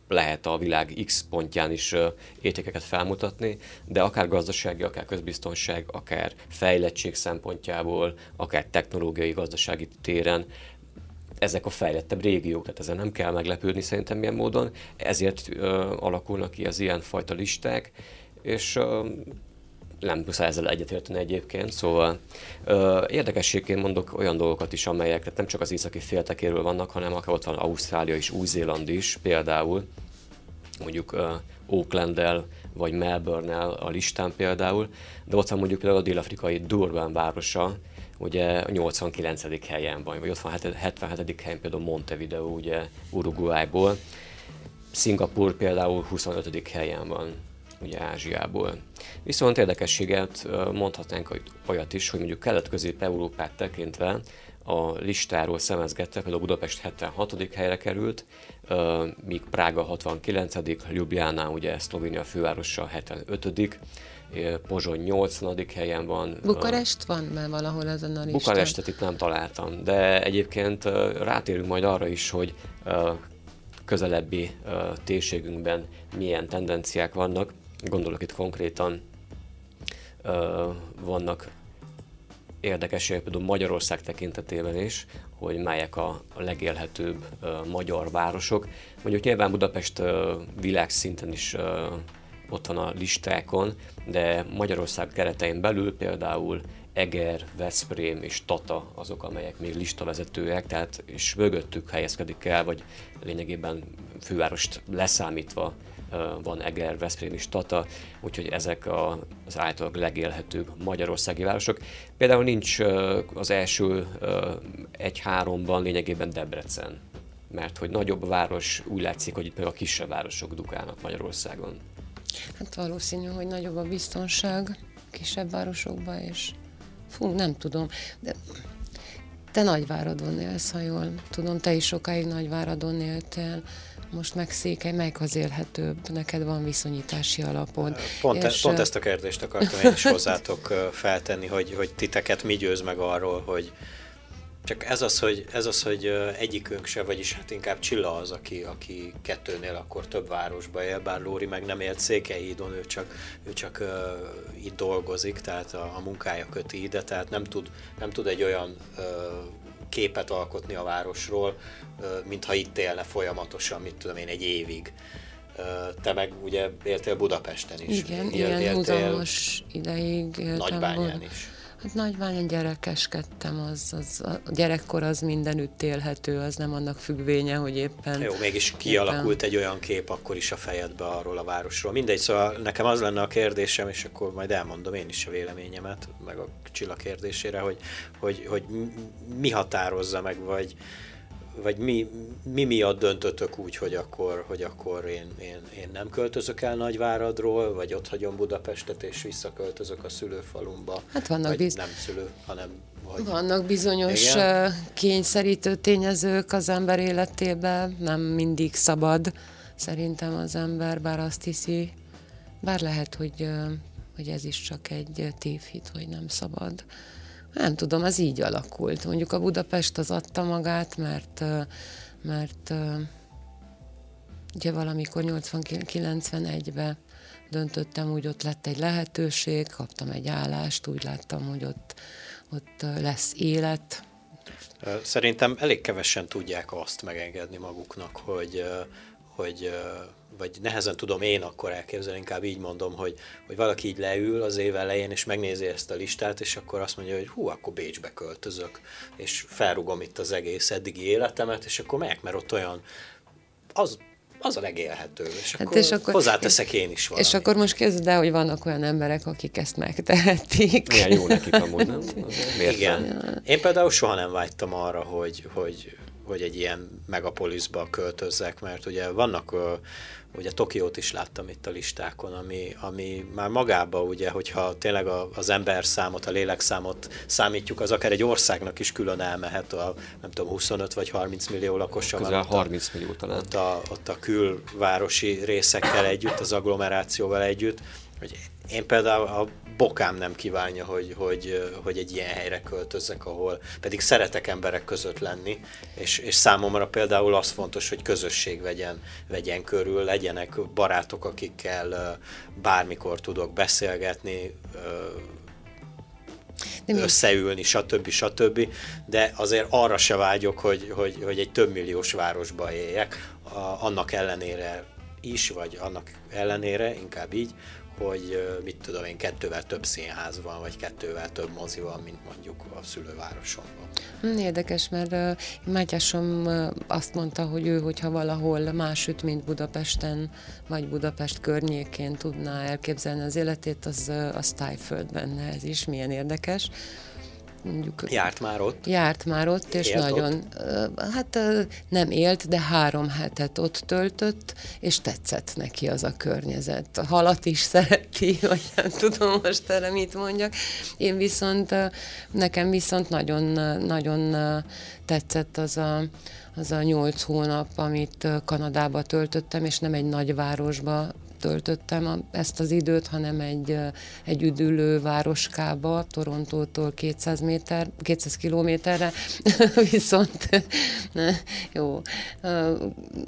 lehet a világ X pontján is értékeket felmutatni, de akár gazdasági, akár közbiztonság, akár fejlettség szempontjából, akár technológiai, gazdasági téren, ezek a fejlettebb régiók, tehát ezen nem kell meglepődni szerintem ilyen módon, ezért alakulnak ki az ilyenfajta listák, és nem muszáj ezzel egyetérteni egyébként, szóval érdekességként mondok olyan dolgokat is, amelyek tehát nem csak az északi féltekéről vannak, hanem akár ott van Ausztrália és Új-Zéland is, például mondjuk Aucklanddel vagy Melbourne-nel a listán például, de ott van mondjuk például a dél-afrikai Durban városa, ugye 89. helyen van, vagy ott van 77. helyen például Montevideo, ugye Uruguayból, Szingapur például 25. helyen van, ugye Ázsiából. Viszont érdekességet mondhatnánk olyat is, hogy mondjuk Kelet-Közép-Európát tekintve a listáról szemezgettek, például Budapest 76. helyre került, míg Prága 69., Ljubljana, ugye Szlovénia fővárosa 75., Pozsony 80. helyen van. Bukarest van már valahol ezen a listán? Bukarestet itt nem találtam, de egyébként rátérünk majd arra is, hogy közelebbi térségünkben milyen tendenciák vannak. Gondolok itt konkrétan vannak érdekességek, például Magyarország tekintetében is, hogy melyek a legélhetőbb magyar városok. Mondjuk nyilván Budapest világszinten is ott van a listákon, de Magyarország keretein belül például Eger, Veszprém és Tata azok, amelyek még listavezetőek, tehát és mögöttük helyezkedik el, vagy lényegében fővárost leszámítva van Eger, Veszprém és Tata, úgyhogy ezek az általában legélhetőbb magyarországi városok. Például nincs az első 1-3-ban lényegében Debrecen, mert hogy nagyobb város, úgy látszik, hogy itt például a kisebb városok dukálnak Magyarországon. Hát valószínű, hogy nagyobb a biztonság kisebb városokban, és nem tudom, de te Nagyváradon élsz, ha jól tudom, te is sokáig Nagyváradon éltél, most meg Székely, melyik az élhetőbb? Neked van viszonyítási alapod. Pont ezt a kérdést akartam én is hozzátok feltenni, hogy titeket mi győz meg arról, hogy csak ez az, hogy egyikünk se, vagyis hát inkább Csilla az, aki kettőnél akkor több városba él, bár Lóri meg nem élt Székelyhídon, ő csak itt dolgozik, tehát a munkája köti ide, tehát nem tud egy olyan képet alkotni a városról, mintha itt élne folyamatosan, mit tudom én, egy évig. Te meg ugye éltél Budapesten is. Igen, húzamos ideig éltem. Nagybányán is. Nagyványan gyerekeskedtem, a gyerekkor az mindenütt élhető, az nem annak függvénye, hogy éppen... Jó, mégis kialakult éppen... egy olyan kép akkor is a fejedbe arról a városról. Mindegy, szóval nekem az lenne a kérdésem, és akkor majd elmondom én is a véleményemet, meg a Csilla kérdésére, hogy mi határozza meg, vagy mi miatt döntötök úgy, hogy akkor én nem költözök el Nagyváradról, vagy ott hagyom Budapestet, és visszaköltözök a szülőfalumba, hát vannak nem szülő, hanem... Vagy... Vannak bizonyos kényszerítő tényezők az ember életében, nem mindig szabad, szerintem az ember, bár azt hiszi, bár lehet, hogy ez is csak egy tévhit, hogy nem szabad. Nem tudom, ez így alakult. Mondjuk a Budapest az adta magát, mert ugye valamikor 90-91-ben döntöttem, úgy ott lett egy lehetőség, kaptam egy állást, úgy láttam, hogy ott lesz élet. Szerintem elég kevesen tudják azt megengedni maguknak, hogy vagy nehezen tudom én akkor elképzelni, inkább így mondom, hogy valaki így leül az év elején, és megnézi ezt a listát, és akkor azt mondja, hogy hú, akkor Bécsbe költözök, és felrugom itt az egész eddigi életemet, és akkor megyek, mert ott olyan, az a legélhető, és akkor hozzáteszek én is valamit. És akkor most képzeld el, hogy vannak olyan emberek, akik ezt megtehetik. Milyen jó nekik amúgy, nem? Igen. Én például soha nem vágytam arra, hogy egy ilyen megapoliszba költözzek, mert ugye vannak, ugye Tokiót is láttam itt a listákon, ami már magába, ugye, hogyha tényleg az emberszámot, a lélekszámot számítjuk, az akár egy országnak is külön elmehet, a, nem tudom, 25 vagy 30 millió lakosa. Közel 30 millió talán. Ott a külvárosi részekkel együtt, az agglomerációval együtt, hogy én például a bokám nem kívánja, hogy egy ilyen helyre költözzek, ahol pedig szeretek emberek között lenni, és számomra például az fontos, hogy közösség vegyen körül, legyenek barátok, akikkel bármikor tudok beszélgetni, összeülni, stb. De azért arra se vágyok, hogy egy több milliós városba éljek, annak ellenére is, vagy annak ellenére, inkább így, hogy mit tudom én, 2-vel több színház van, vagy 2-vel több mozi van, mint mondjuk a szülővárosomban. Érdekes, mert Mátyásom azt mondta, hogy ő, hogyha valahol másütt, mint Budapesten, vagy Budapest környékén tudná elképzelni az életét, az a Tájföldben. Ez is milyen érdekes. Mondjuk, járt már ott, és nagyon, ott? Hát nem élt, de 3 hetet ott töltött, és tetszett neki az a környezet. A halat is szereti, vagy nem tudom most erre mit mondjak. Nekem viszont nagyon, nagyon tetszett az a 8 hónap, amit Kanadába töltöttem, és nem egy nagyvárosba töltöttem ezt az időt, hanem egy üdülő városkába, Torontótól 200 kilométerre,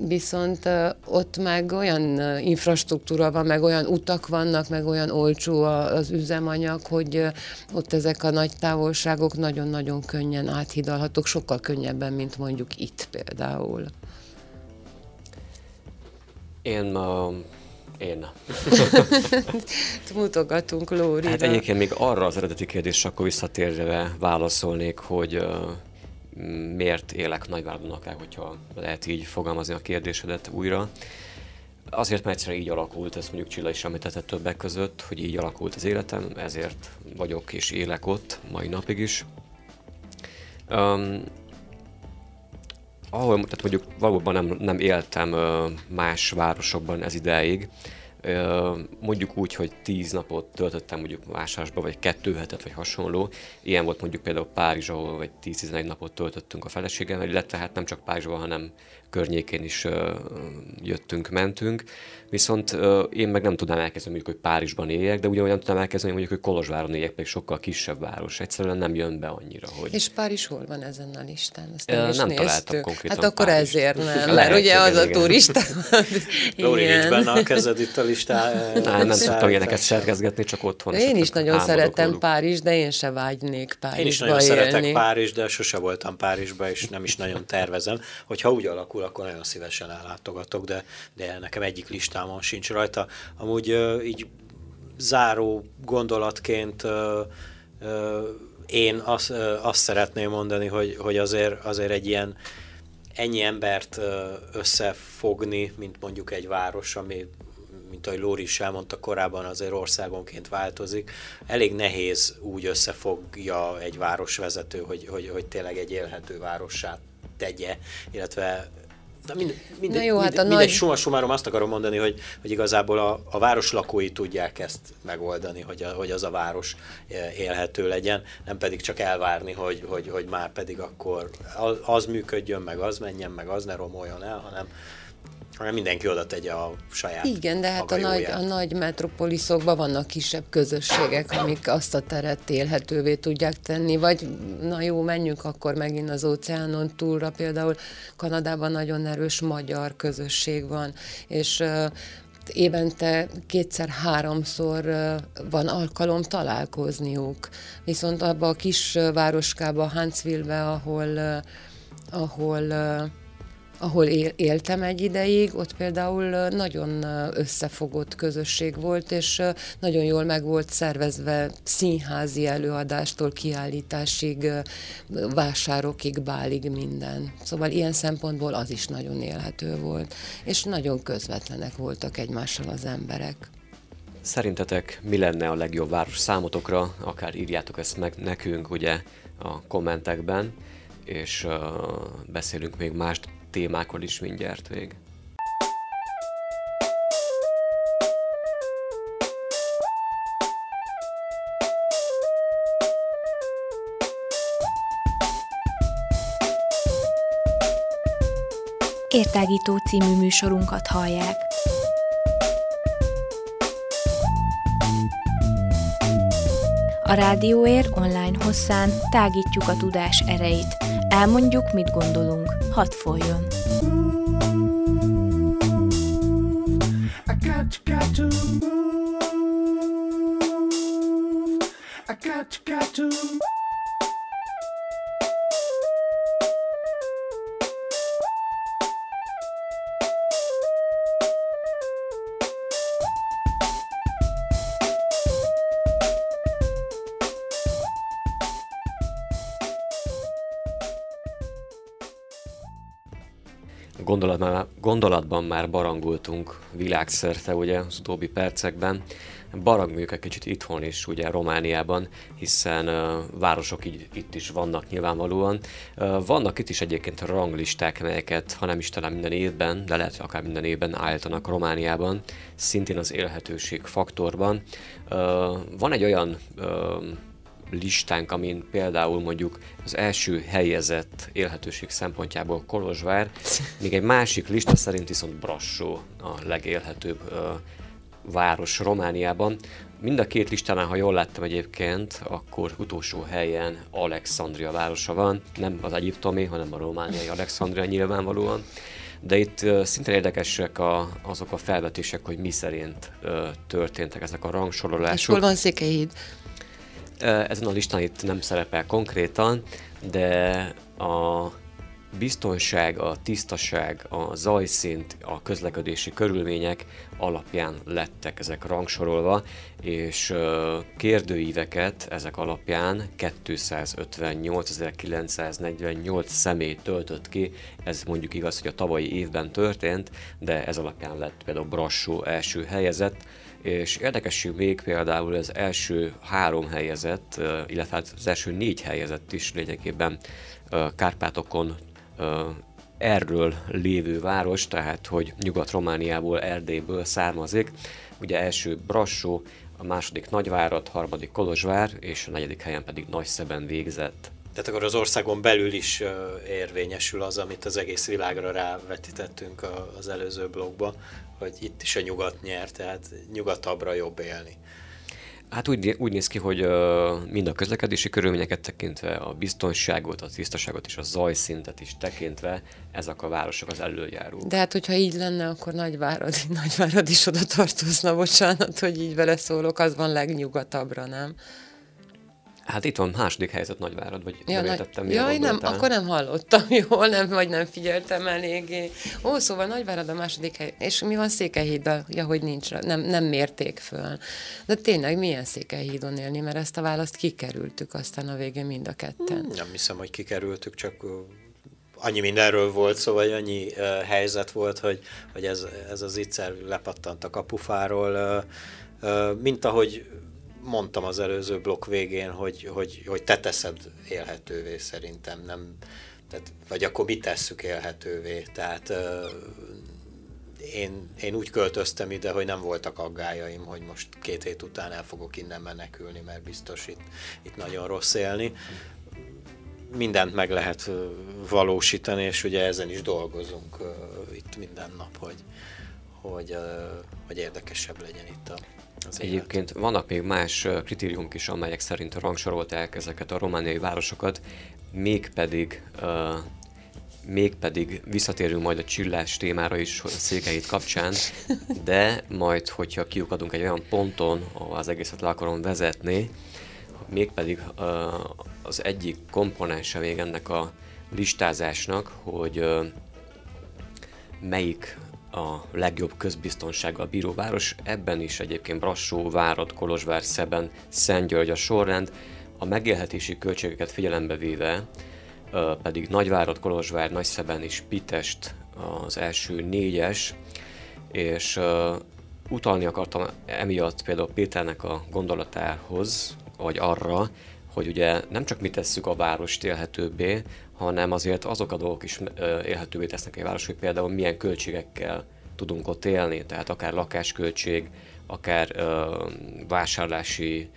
viszont ott meg olyan infrastruktúra van, meg olyan utak vannak, meg olyan olcsó az üzemanyag, hogy ott ezek a nagy távolságok nagyon-nagyon könnyen áthidalhatók, sokkal könnyebben, mint mondjuk itt például. Én. Mutogatunk Lórira. Hát egyébként még arra az eredeti kérdésre akkor visszatérve válaszolnék, hogy miért élek Nagyváradon, akár hogyha lehet így fogalmazni a kérdésedet újra. Azért, mert egyszerűen így alakult, ezt mondjuk Csilla is említett többek között, hogy így alakult az életem, ezért vagyok és élek ott mai napig is. Ahol, tehát mondjuk valóban nem éltem más városokban ez ideig. Mondjuk úgy, hogy 10 napot töltöttem mondjuk vásárosba, vagy 2 hetet, vagy hasonló. Ilyen volt mondjuk például Párizs, ahol vagy 10-11 napot töltöttünk a feleségemmel, illetve hát nem csak Párizsban, hanem környékén is jöttünk, mentünk. Viszont én meg nem tudnám elkezdeni mondjuk, hogy Párizsban éljek, de ugyanúgy nem tudnám elkezdeni mondjuk, hogy Kolozsváron éljek, pedig sokkal kisebb város. Egyszerűen nem jön be annyira, hogy... És Párizs hol van ezen a listán? Ezt nem találtam konkrétan. Hát akkor Párizs. Ezért nem, mert ugye az igen. A turista. Lóri, nincs benne a kezed itt a listán. Nem tudtam ilyeneket szerkezgetni, csak otthon. Én is nagyon szeretem Párizs, de én se vágynék Párizsba élni. Én is nagyon szeretek Párizs, de sose voltam Párizsba, és nem is nagyon tervezem. Hogyha úgy alakul, akkor nagyon szívesen ellátogatok, de nekem egyik listámon sincs rajta. Amúgy így záró gondolatként Én azt szeretném mondani, hogy azért egy ilyen ennyi embert összefogni, mint mondjuk egy város, ami, mint ahogy Lóri is elmondta korábban, azért országonként változik. Elég nehéz úgy összefogja egy városvezető, hogy tényleg egy élhető várossá tegye, illetve summa-summarum azt akarom mondani, hogy igazából a város lakói tudják ezt megoldani, hogy az a város élhető legyen, nem pedig csak elvárni, hogy már pedig akkor az működjön, meg az menjen, meg az ne romoljon el, hanem mindenki oda tegye a saját. Igen, de hát a nagy metropoliszokban vannak kisebb közösségek, amik azt a teret élhetővé tudják tenni, vagy na jó, menjünk akkor megint az óceánon túlra, például Kanadában nagyon erős magyar közösség van, és évente 2-3-szor van alkalom találkozniuk. Viszont abban a kis városkában, Huntsville-ben, ahol éltem egy ideig, ott például nagyon összefogott közösség volt, és nagyon jól meg volt szervezve színházi előadástól kiállításig, vásárokig, bálig minden. Szóval ilyen szempontból az is nagyon élhető volt, és nagyon közvetlenek voltak egymással az emberek. Szerintetek mi lenne a legjobb város számotokra? Akár írjátok ezt meg nekünk ugye a kommentekben, és beszélünk még más témákon is mindjárt vég. Értágító című műsorunkat hallják. A Rádióér online hosszán tágítjuk a tudás erejét. Elmondjuk, mit gondolunk. Hadd folyjon! Gondolatban már barangultunk világszerte ugye az utóbbi percekben. Barangoljuk egy kicsit itthon is, ugye Romániában, hiszen városok itt is vannak nyilvánvalóan. Vannak itt is egyébként ranglisták, melyeket, ha nem is talán minden évben, de lehet, hogy akár minden évben állítanak Romániában, szintén az élhetőség faktorban. Van egy olyan listánk, amin például mondjuk az első helyezett élhetőség szempontjából Kolozsvár, még egy másik lista szerint viszont Brassó a legélhetőbb város Romániában. Mind a két listánál, ha jól láttam egyébként, akkor utolsó helyen Alexandria városa van, nem az egyiptomi, hanem a romániai Alexandria nyilvánvalóan. De itt szintén érdekesek azok a felvetések, hogy mi szerint történtek ezek a rangsorolások. És hol van Székelyhíd? Ezen a listán itt nem szerepel konkrétan, de a biztonság, a tisztaság, a zajszint, a közlekedési körülmények alapján lettek ezek rangsorolva, és kérdőíveket ezek alapján 258.948 személy töltött ki. Ez mondjuk igaz, hogy a tavalyi évben történt, de ez alapján lett például Brassó első helyezett. És érdekesség még például az első 3 helyezett, illetve az első 4 helyezett is lényegében Kárpátokon Erről lévő város, tehát hogy Nyugat-Romániából, Erdélyből származik. Ugye első Brassó, a második Nagyvárad, harmadik Kolozsvár, és a negyedik helyen pedig Nagyszeben végzett. Tehát akkor az országon belül is érvényesül az, amit az egész világra rávetítettünk az előző blogba, hogy itt is a nyugat nyer, tehát nyugatabbra jobb élni. Hát úgy néz ki, hogy mind a közlekedési körülményeket tekintve, a biztonságot, a tisztaságot és a zajszintet is tekintve ezek a városok az előjárók. De hát, hogyha így lenne, akkor Nagyvárad is oda tartozna, bocsánat, hogy így beleszólok, az van legnyugatabbra, nem? Hát itt van második helyzet Nagyvárad, vagy említettem. Jaj, nem, akkor nem hallottam jól, vagy nem figyeltem eléggé. Ó, szóval Nagyvárad a második hely, és mi van Székelyhíddal? Ja, hogy nincs, nem mérték föl. De tényleg milyen Székelyhídon élni, mert ezt a választ kikerültük aztán a végén mind a ketten. Nem hiszem, hogy kikerültük, csak annyi mindenről volt szó, vagy annyi helyzet volt, hogy ez az ígyszer lepattant a kapufáról. Mint ahogy mondtam az előző blokk végén, hogy te teszed élhetővé szerintem, nem, tehát, vagy akkor mi tesszük élhetővé. Tehát én úgy költöztem ide, hogy nem voltak aggályaim, hogy most 2 hét után el fogok innen menekülni, mert biztos itt nagyon rossz élni. Mindent meg lehet valósítani, és ugye ezen is dolgozunk itt minden nap, hogy érdekesebb legyen itt az élet. Egyébként vannak még más kritériumok is, amelyek szerint rangsorolták ezeket a romániai városokat, mégpedig visszatérünk majd a Csillás témára is a Székelyhíd kapcsán, de majd, hogyha kiukadunk egy olyan ponton, ahol az egészet le akarom vezetni, mégpedig az egyik komponense még ennek a listázásnak, hogy melyik a legjobb közbiztonsággal bíró város, ebben is egyébként Brassó, Várad, Kolozsvár, Szeben, Szentgyörgy a sorrend, a megélhetési költségeket figyelembe véve pedig Nagyvárad, Kolozsvár, Nagyszeben és Pitest az első 4-es, és utalni akartam emiatt például Péternek a gondolatához, vagy arra, hogy ugye nem csak mi tesszük a várost élhetőbbé, hanem azért azok a dolgok is élhetőbbé tesznek egy város, hogy például milyen költségekkel tudunk ott élni, tehát akár lakásköltség, akár vásárlási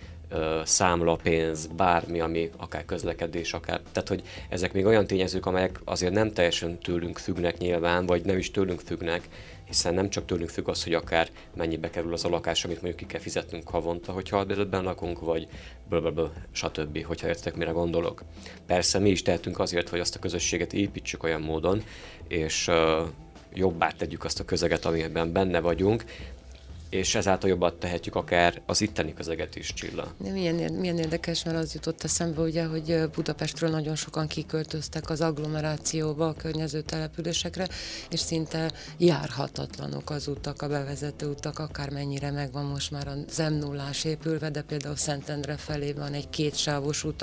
számlapénz, bármi, ami akár közlekedés, akár... Tehát, hogy ezek még olyan tényezők, amelyek azért nem teljesen tőlünk függnek nyilván, vagy nem is tőlünk függnek, hiszen nem csak tőlünk függ az, hogy akár mennyibe kerül az a lakás, amit mondjuk ki kell fizetnünk havonta, hogyha albérletben lakunk, vagy blablabla, stb., hogyha értek, mire gondolok. Persze mi is tehetünk azért, hogy azt a közösséget építsük olyan módon, és jobbá tegyük azt a közeget, amiben benne vagyunk, és ezáltal jobban tehetjük akár az itteni közeget is, Csilla. De milyen érdekes, mert az jutott eszembe, ugye, hogy Budapestről nagyon sokan kiköltöztek az agglomerációba, a környező településekre, és szinte járhatatlanok az utak, a bevezető utak, akármennyire megvan most már az M0-ás épülve, de például Szentendre felé van egy kétsávos út,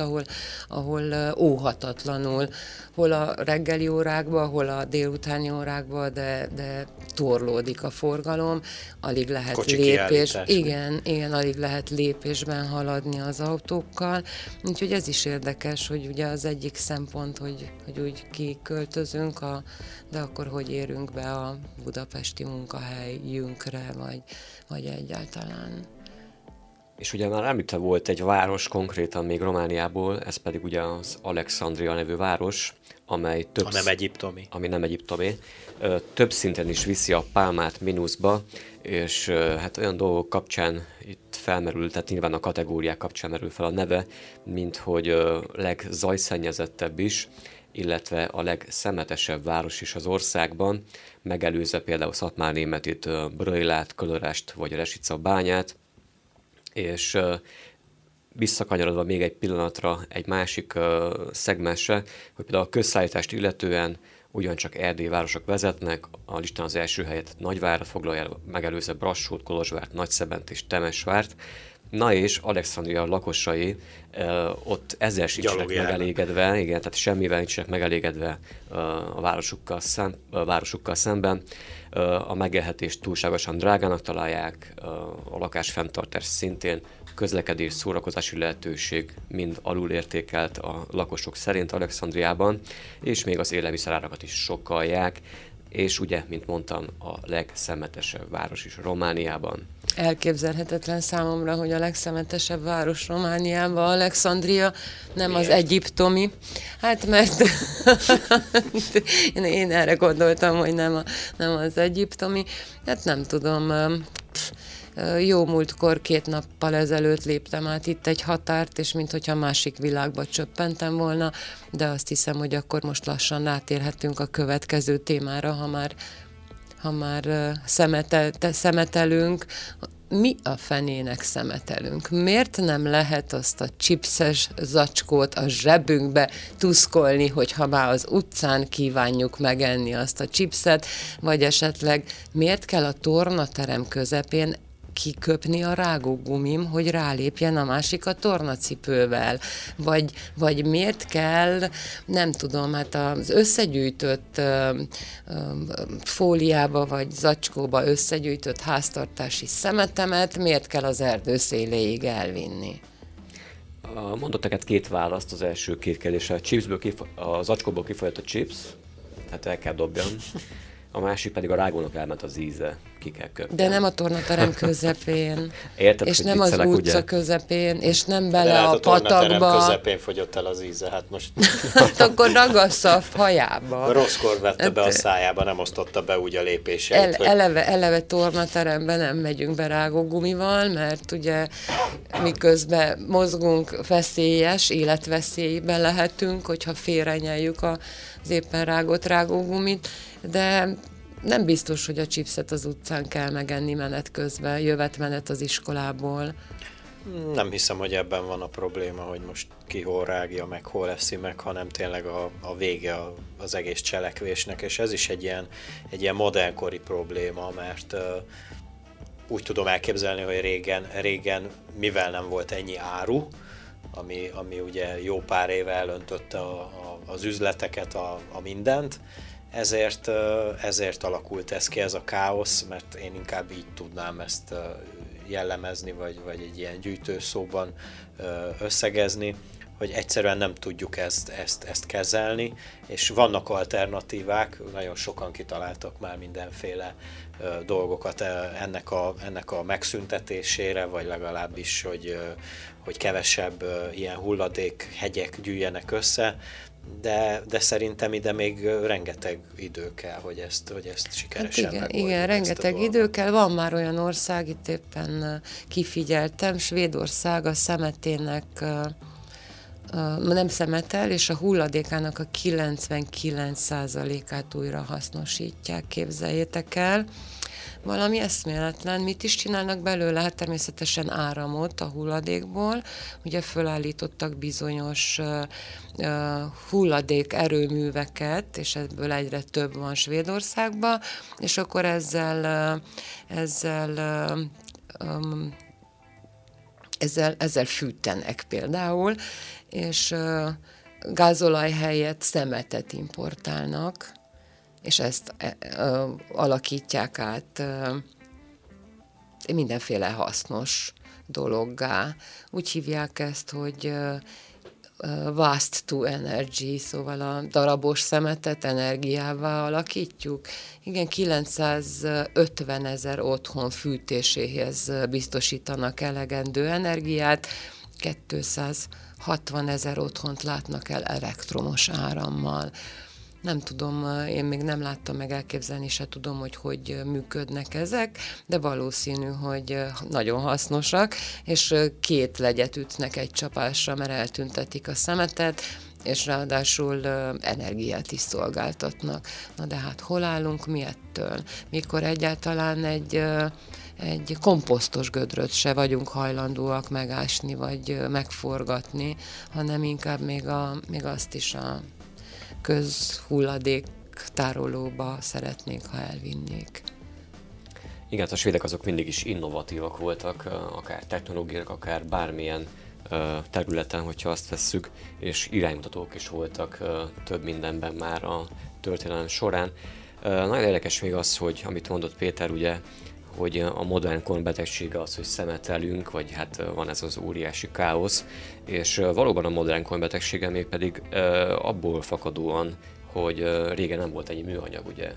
ahol óhatatlanul, hol a reggeli órákba, hol a délutáni órákba, de torlódik a forgalom, alig lehet alig lehet lépésben haladni az autókkal, úgyhogy ez is érdekes, hogy ugye az egyik szempont, hogy úgy kiköltözünk, de akkor hogy érünk be a budapesti munkahelyünkre, vagy egyáltalán. És ugye már említve volt egy város konkrétan még Romániából, ez pedig ugye az Alexandria nevű város, amely ami nem egyiptomi, több szinten is viszi a pálmát mínuszba, és hát olyan dolgok kapcsán itt felmerül, tehát nyilván a kategóriák kapcsán merül fel a neve, mint hogy legzajszennyezettebb is, illetve a legszemetesebb város is az országban, megelőzve például Szatmárnémetit, Bröjlát, Ködörást vagy Resica bányát, és visszakanyarodva még egy pillanatra egy másik szegmensre, hogy például a közszállítást illetően ugyancsak erdélyi városok vezetnek, a listán az első helyet Nagyvárad foglalja, megelőzve Brassót, Kolozsvárt, Nagyszebent és Temesvárt. Na és Alexandria lakosai ott ezzel sincsenek megelégedve, igen, tehát semmivel nincsenek megelégedve a városukkal szemben. A megélhetést túlságosan drágának találják, a lakásfenntartás szintén, közlekedés, szórakozási lehetőség mind alulértékelt a lakosok szerint Alexandriában, és még az élelmiszerárakat is sokkalják, és ugye, mint mondtam, a legszemetesebb város is Romániában. Elképzelhetetlen számomra, hogy a legszemetesebb város Romániában Alexandria, nem az egyiptomi. Hát mert én erre gondoltam, hogy nem az egyiptomi. Hát nem tudom... Jó múltkor 2 nappal ezelőtt léptem át itt egy határt, és minthogyha másik világba csöppentem volna, de azt hiszem, hogy akkor most lassan átérhetünk a következő témára, ha már ha már szemetelünk, mi a fenének szemetelünk? Miért nem lehet azt a chipses zacskót a zsebünkbe tuszkolni, hogyha már az utcán kívánjuk megenni azt a chipset, vagy esetleg miért kell a tornaterem közepén kiköpni a rágógumim, hogy rálépjen a másik a tornacipővel? Vagy miért kell, nem tudom, hát az összegyűjtött fóliába vagy zacskóba összegyűjtött háztartási szemetemet miért kell az erdő széléig elvinni? Mondott neked két választ az első két kérdésre. A zacskóból kifolyott a chips, tehát el kell dobjam. A másik pedig a rágónak elment az íze, ki kell köpni. De nem a tornaterem közepén, érted, és nem az utca ugye? Közepén, és nem bele a patakba. De hát a tornaterem közepén fogyott el az íze, hát most... Hát akkor ragassza a hajába. Rosszkor vette be a szájába, nem osztotta be úgy a lépéseit. Hogy... Eleve tornateremben nem megyünk be rágógumival, mert ugye miközben mozgunk, veszélyes, életveszélyben lehetünk, hogyha félrenyeljük az éppen rágott rágógumit, de nem biztos, hogy a chipset az utcán kell megenni menet közben, jövetmenet az iskolából. Nem hiszem, hogy ebben van a probléma, hogy most ki hol rágja, meg hol eszi meg, hanem tényleg a vége az egész cselekvésnek, és ez is egy ilyen modernkori probléma, mert úgy tudom elképzelni, hogy régen mivel nem volt ennyi áru, ami ugye jó pár éve elöntötte az üzleteket, a mindent, ezért alakult ez ki, ez a káosz, mert én inkább így tudnám ezt jellemezni, vagy egy ilyen gyűjtőszóban összegezni, hogy egyszerűen nem tudjuk ezt kezelni, és vannak alternatívák, nagyon sokan kitaláltak már mindenféle dolgokat ennek a megszüntetésére, vagy legalábbis, hogy kevesebb ilyen hulladék, hegyek gyűjjenek össze, de szerintem ide még rengeteg idő kell, hogy ezt sikeresen megoldjuk. Igen, rengeteg idő kell. Van már olyan ország, itt éppen kifigyeltem, Svédország a szemetének nem szemetel, és a hulladékának a 99%-át újra hasznosítják, képzeljétek el. Valami eszméletlen. Mit is csinálnak belőle? Hát természetesen áramot a hulladékból. Ugye fölállítottak bizonyos hulladék erőműveket, és ebből egyre több van Svédországban, és akkor ezzel fűtenek például, és gázolaj helyett szemetet importálnak, és ezt alakítják át mindenféle hasznos dologgá. Úgy hívják ezt, hogy waste to energy, szóval a darabos szemetet energiává alakítjuk. Igen, 950 000 otthon fűtéséhez biztosítanak elegendő energiát, 260 000 otthont látnak el elektromos árammal. Nem tudom, én még nem láttam, meg elképzelni se tudom, hogy működnek ezek, de valószínű, hogy nagyon hasznosak, és két legyet ütnek egy csapásra, mert eltüntetik a szemetet, és ráadásul energiát is szolgáltatnak. Na de hát hol állunk mi ettől? Mikor egyáltalán egy komposztos gödröt se vagyunk hajlandóak megásni, vagy megforgatni, hanem inkább még azt is a közhulladék tárolóba szeretnék, ha elvinnék. Igen, a svédek azok mindig is innovatívak voltak, akár technológiák, akár bármilyen területen, hogyha azt vesszük, és iránymutatók is voltak több mindenben már a történelem során. Nagyon érdekes még az, hogy amit mondott Péter, ugye, hogy a modern kor betegsége az, hogy szemetelünk, vagy hát van ez az óriási káosz, és valóban a modern kor betegsége még pedig abból fakadóan, hogy régen nem volt ennyi műanyag, ugye?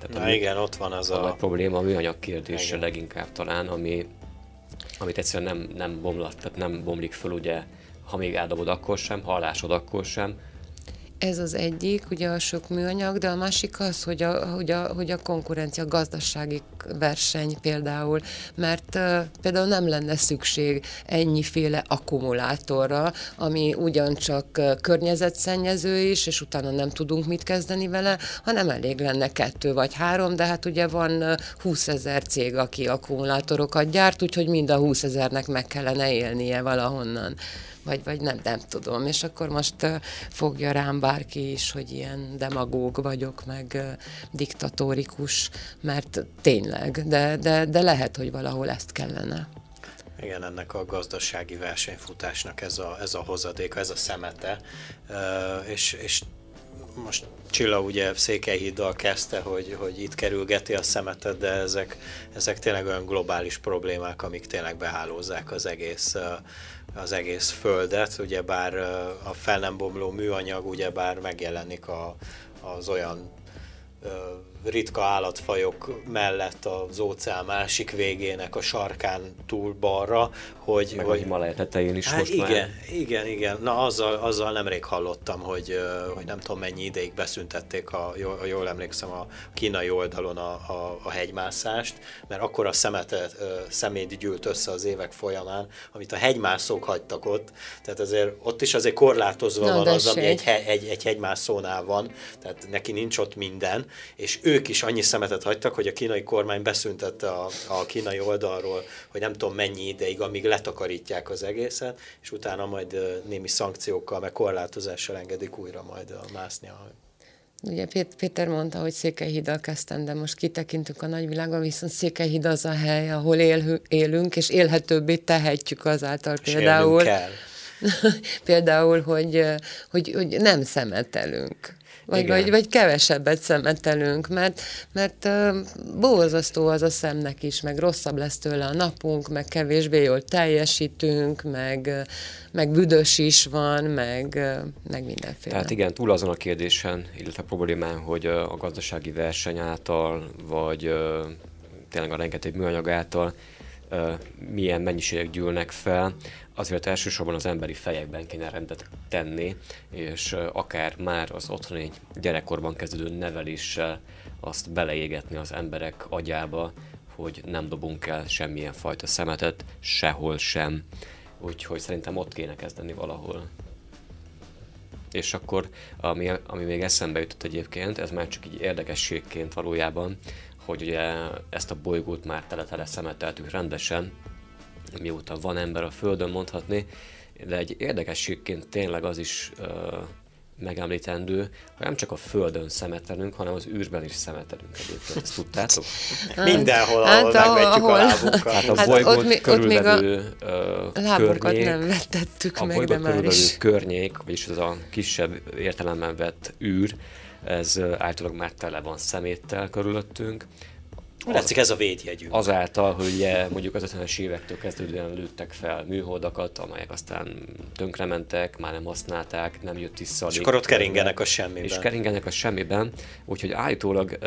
Tehát igen, ott van az a probléma, a műanyag kérdése igen. Leginkább talán, amit egyszerűen nem bomlott, tehát nem bomlik föl, ugye, ha még eldobod, akkor sem, ha alásod, akkor sem. Ez az egyik, ugye a sok műanyag, de a másik az, hogy a konkurencia, gazdasági verseny például, mert például nem lenne szükség ennyiféle akkumulátorra, ami ugyancsak környezetszennyező is, és utána nem tudunk mit kezdeni vele, hanem elég lenne 2 vagy 3, de hát ugye van 20 000 cég, aki akkumulátorokat gyárt, úgyhogy mind a 20 000-nek meg kellene élnie valahonnan. Vagy nem tudom. És akkor most fogja rám bárki is, hogy ilyen demagóg vagyok, meg diktatórikus, mert tényleg, de lehet, hogy valahol ezt kellene. Igen, ennek a gazdasági versenyfutásnak ez a hozadéka, ez a szemete. És most Csilla ugye Székelyhíddal kezdte, hogy itt kerülgeti a szemetet, de ezek tényleg olyan globális problémák, amik tényleg behálózzák az egész földet, ugyebár a fel nem bomló műanyag ugyebár megjelenik az olyan ritka állatfajok mellett az óceán másik végének a sarkán túl balra, hogy... Meg a Himalája tetején is hát most igen, már. Igen. Na azzal nemrég hallottam, hogy nem tudom mennyi ideig beszüntették, jól emlékszem, a kínai oldalon a hegymászást, mert akkora szemét gyűlt össze az évek folyamán, amit a hegymászók hagytak ott, tehát azért ott is azért korlátozva van az, ami egy hegymászónál van, tehát neki nincs ott minden, és ők is annyi szemetet hagytak, hogy a kínai kormány beszüntette a kínai oldalról, hogy nem tudom mennyi ideig, amíg letakarítják az egészet, és utána majd némi szankciókkal, meg korlátozással engedik újra majd mászni. Ugye Péter mondta, hogy Székelyhíddal kezdtem, de most kitekintünk a nagyvilágba, viszont Székelyhíd az a hely, ahol élünk, és élhetőbbé tehetjük azáltal és például. Például, hogy nem szemetelünk. Vagy kevesebbet szemetelünk, mert borzasztó az a szemnek is, meg rosszabb lesz tőle a napunk, meg kevésbé jól teljesítünk, meg büdös is van, meg mindenféle. Tehát igen, túl azon a kérdésen, illetve a problémán, hogy a gazdasági verseny által, vagy tényleg a rengeteg műanyag által milyen mennyiségek gyűlnek fel, azért elsősorban az emberi fejekben kéne rendet tenni, és akár már az otthoni gyerekkorban kezdődő neveléssel azt beleégetni az emberek agyába, hogy nem dobunk el semmilyen fajta szemetet, sehol sem. Úgyhogy szerintem ott kéne kezdeni valahol. És akkor, ami még eszembe jutott egyébként, ez már csak így érdekességként valójában, hogy ugye ezt a bolygót már tele-tele szemeteltük rendesen, mióta van ember a Földön mondhatni, de egy érdekességként tényleg az is megemlítendő, hogy nem csak a Földön szemetelünk, hanem az űrben is szemetelünk egyébként. Ezt tudtátok? Mindenhol, ahol megvetjük a lábunkat. Hát a bolygót körülvevő környék, nem vettettük a bolygót körülvevő környék, vagyis az a kisebb értelemben vett űr, ez általában már tele van szeméttel körülöttünk. Látszik, ez a védjegyünk. Azáltal, hogy mondjuk az 50-es évektől kezdődően lőttek fel műholdakat, amelyek aztán tönkrementek, már nem használták, nem jött vissza. És akkor ott keringenek a semmiben. Úgyhogy állítólag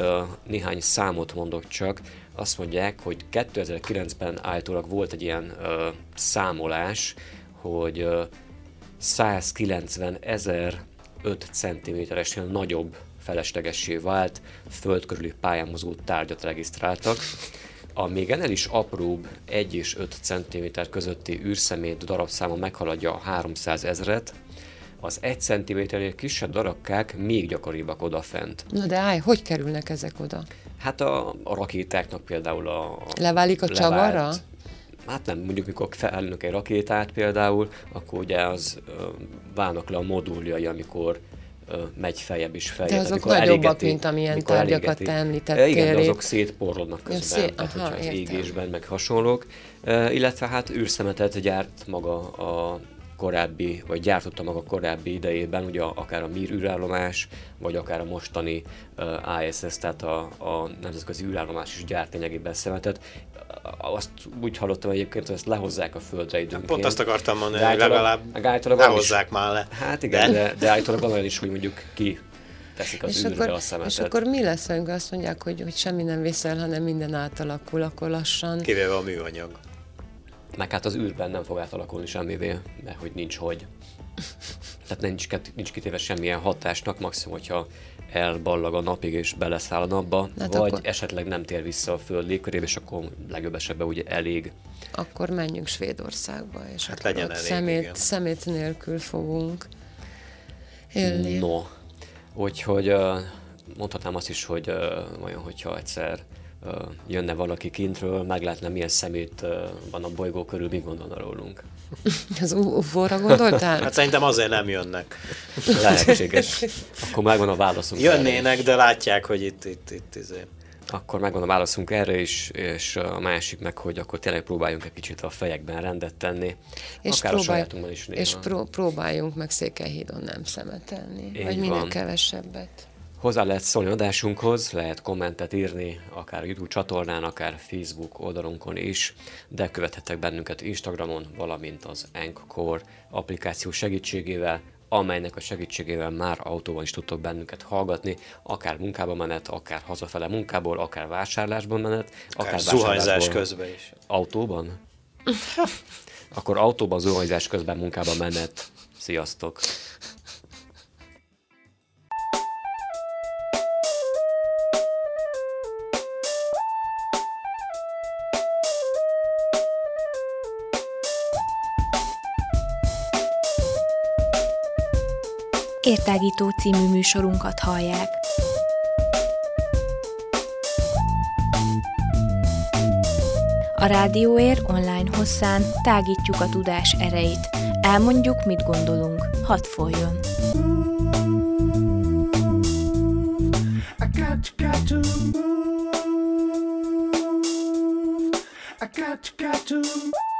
néhány számot mondok csak, azt mondják, hogy 2009-ben állítólag volt egy ilyen számolás, hogy 190 5 cm-esnél nagyobb feleslegessé vált föld körüli pályán mozgó tárgyat regisztráltak. A még ennél is apróbb 1 és 5 cm közötti űrszemét darabszáma meghaladja a 300 000-et, az 1 cm-nél kisebb darabkák még gyakoribbak odafent. Na de hogy kerülnek ezek oda? Hát a rakétáknak például a... Leválik a csavarra? Hát nem, mondjuk mikor felállnak egy rakétát például, akkor ugye az válnak le a moduljai, amikor megy feljebb és feljebb. De azok nagyobbak, mint amilyen tárgyakat te említettél. Igen, de azok szétporlodnak közben, tehát hogyha az égésben meg hasonlók. Illetve hát űrszemetet gyárt maga a korábbi, vagy gyártotta maga korábbi idejében, ugye akár a Mir űrállomás, vagy akár a mostani ISS, tehát a nemzetközi űrállomás is gyárt lényegében szemetet. Azt úgy hallottam egyébként, hogy ezt lehozzák a földre időnként. Pont azt akartam mondani, hogy legalább lehozzák már le. Hát igen, de állítólag van olyan is, hogy mondjuk ki teszik az űrre a szemetet. És akkor mi lesz, amikor azt mondják, hogy semmi nem viszel, hanem minden átalakul, akkor lassan... Kivéve a műanyag. Meg hát az űrben nem fog átalakulni semmivé, mert hogy nincs hogy. Tehát nincs kitéve semmilyen hatásnak, maximum, hogyha elballag a napig és beleszáll a napba, hát vagy akkor... esetleg nem tér vissza a föld légkörébe, és akkor legjobb esetben ugye elég. Akkor menjünk Svédországba, és hát akkor legyen elég, szemét nélkül fogunk élni. No, úgyhogy mondhatnám azt is, hogy vajon, hogyha egyszer jönne valaki kintről, meglátna, milyen szemét van a bolygó körül, mi gondolna rólunk? Az UFO-ra gondoltál? Hát szerintem azért nem jönnek. Lehetséges. Akkor megvan a válaszunk. Jönnének, de látják, hogy itt izé. Akkor megvan a válaszunk erre is, és a másik meg, hogy akkor tényleg próbáljunk egy kicsit a fejekben rendet tenni. És akár a sajátunkban is néha. És próbáljunk meg Székelyhídon nem szemetelni. Így vagy minél kevesebbet. Hozzá lehet szólni adásunkhoz, lehet kommentet írni, akár a YouTube csatornán, akár Facebook oldalunkon is, de követhettek bennünket Instagramon, valamint az Anchor applikáció segítségével, amelynek a segítségével már autóban is tudtok bennünket hallgatni, akár munkába menet, akár hazafele munkából, akár vásárlásban menet, akár zuhanyzás közben is. Autóban? Akkor autóban, zuhanyzás közben, munkába menet. Sziasztok! Értágító című műsorunkat hallják. A Rádióér online hosszán tágítjuk a tudás erejét. Elmondjuk, mit gondolunk. Hadd folyjon! I got to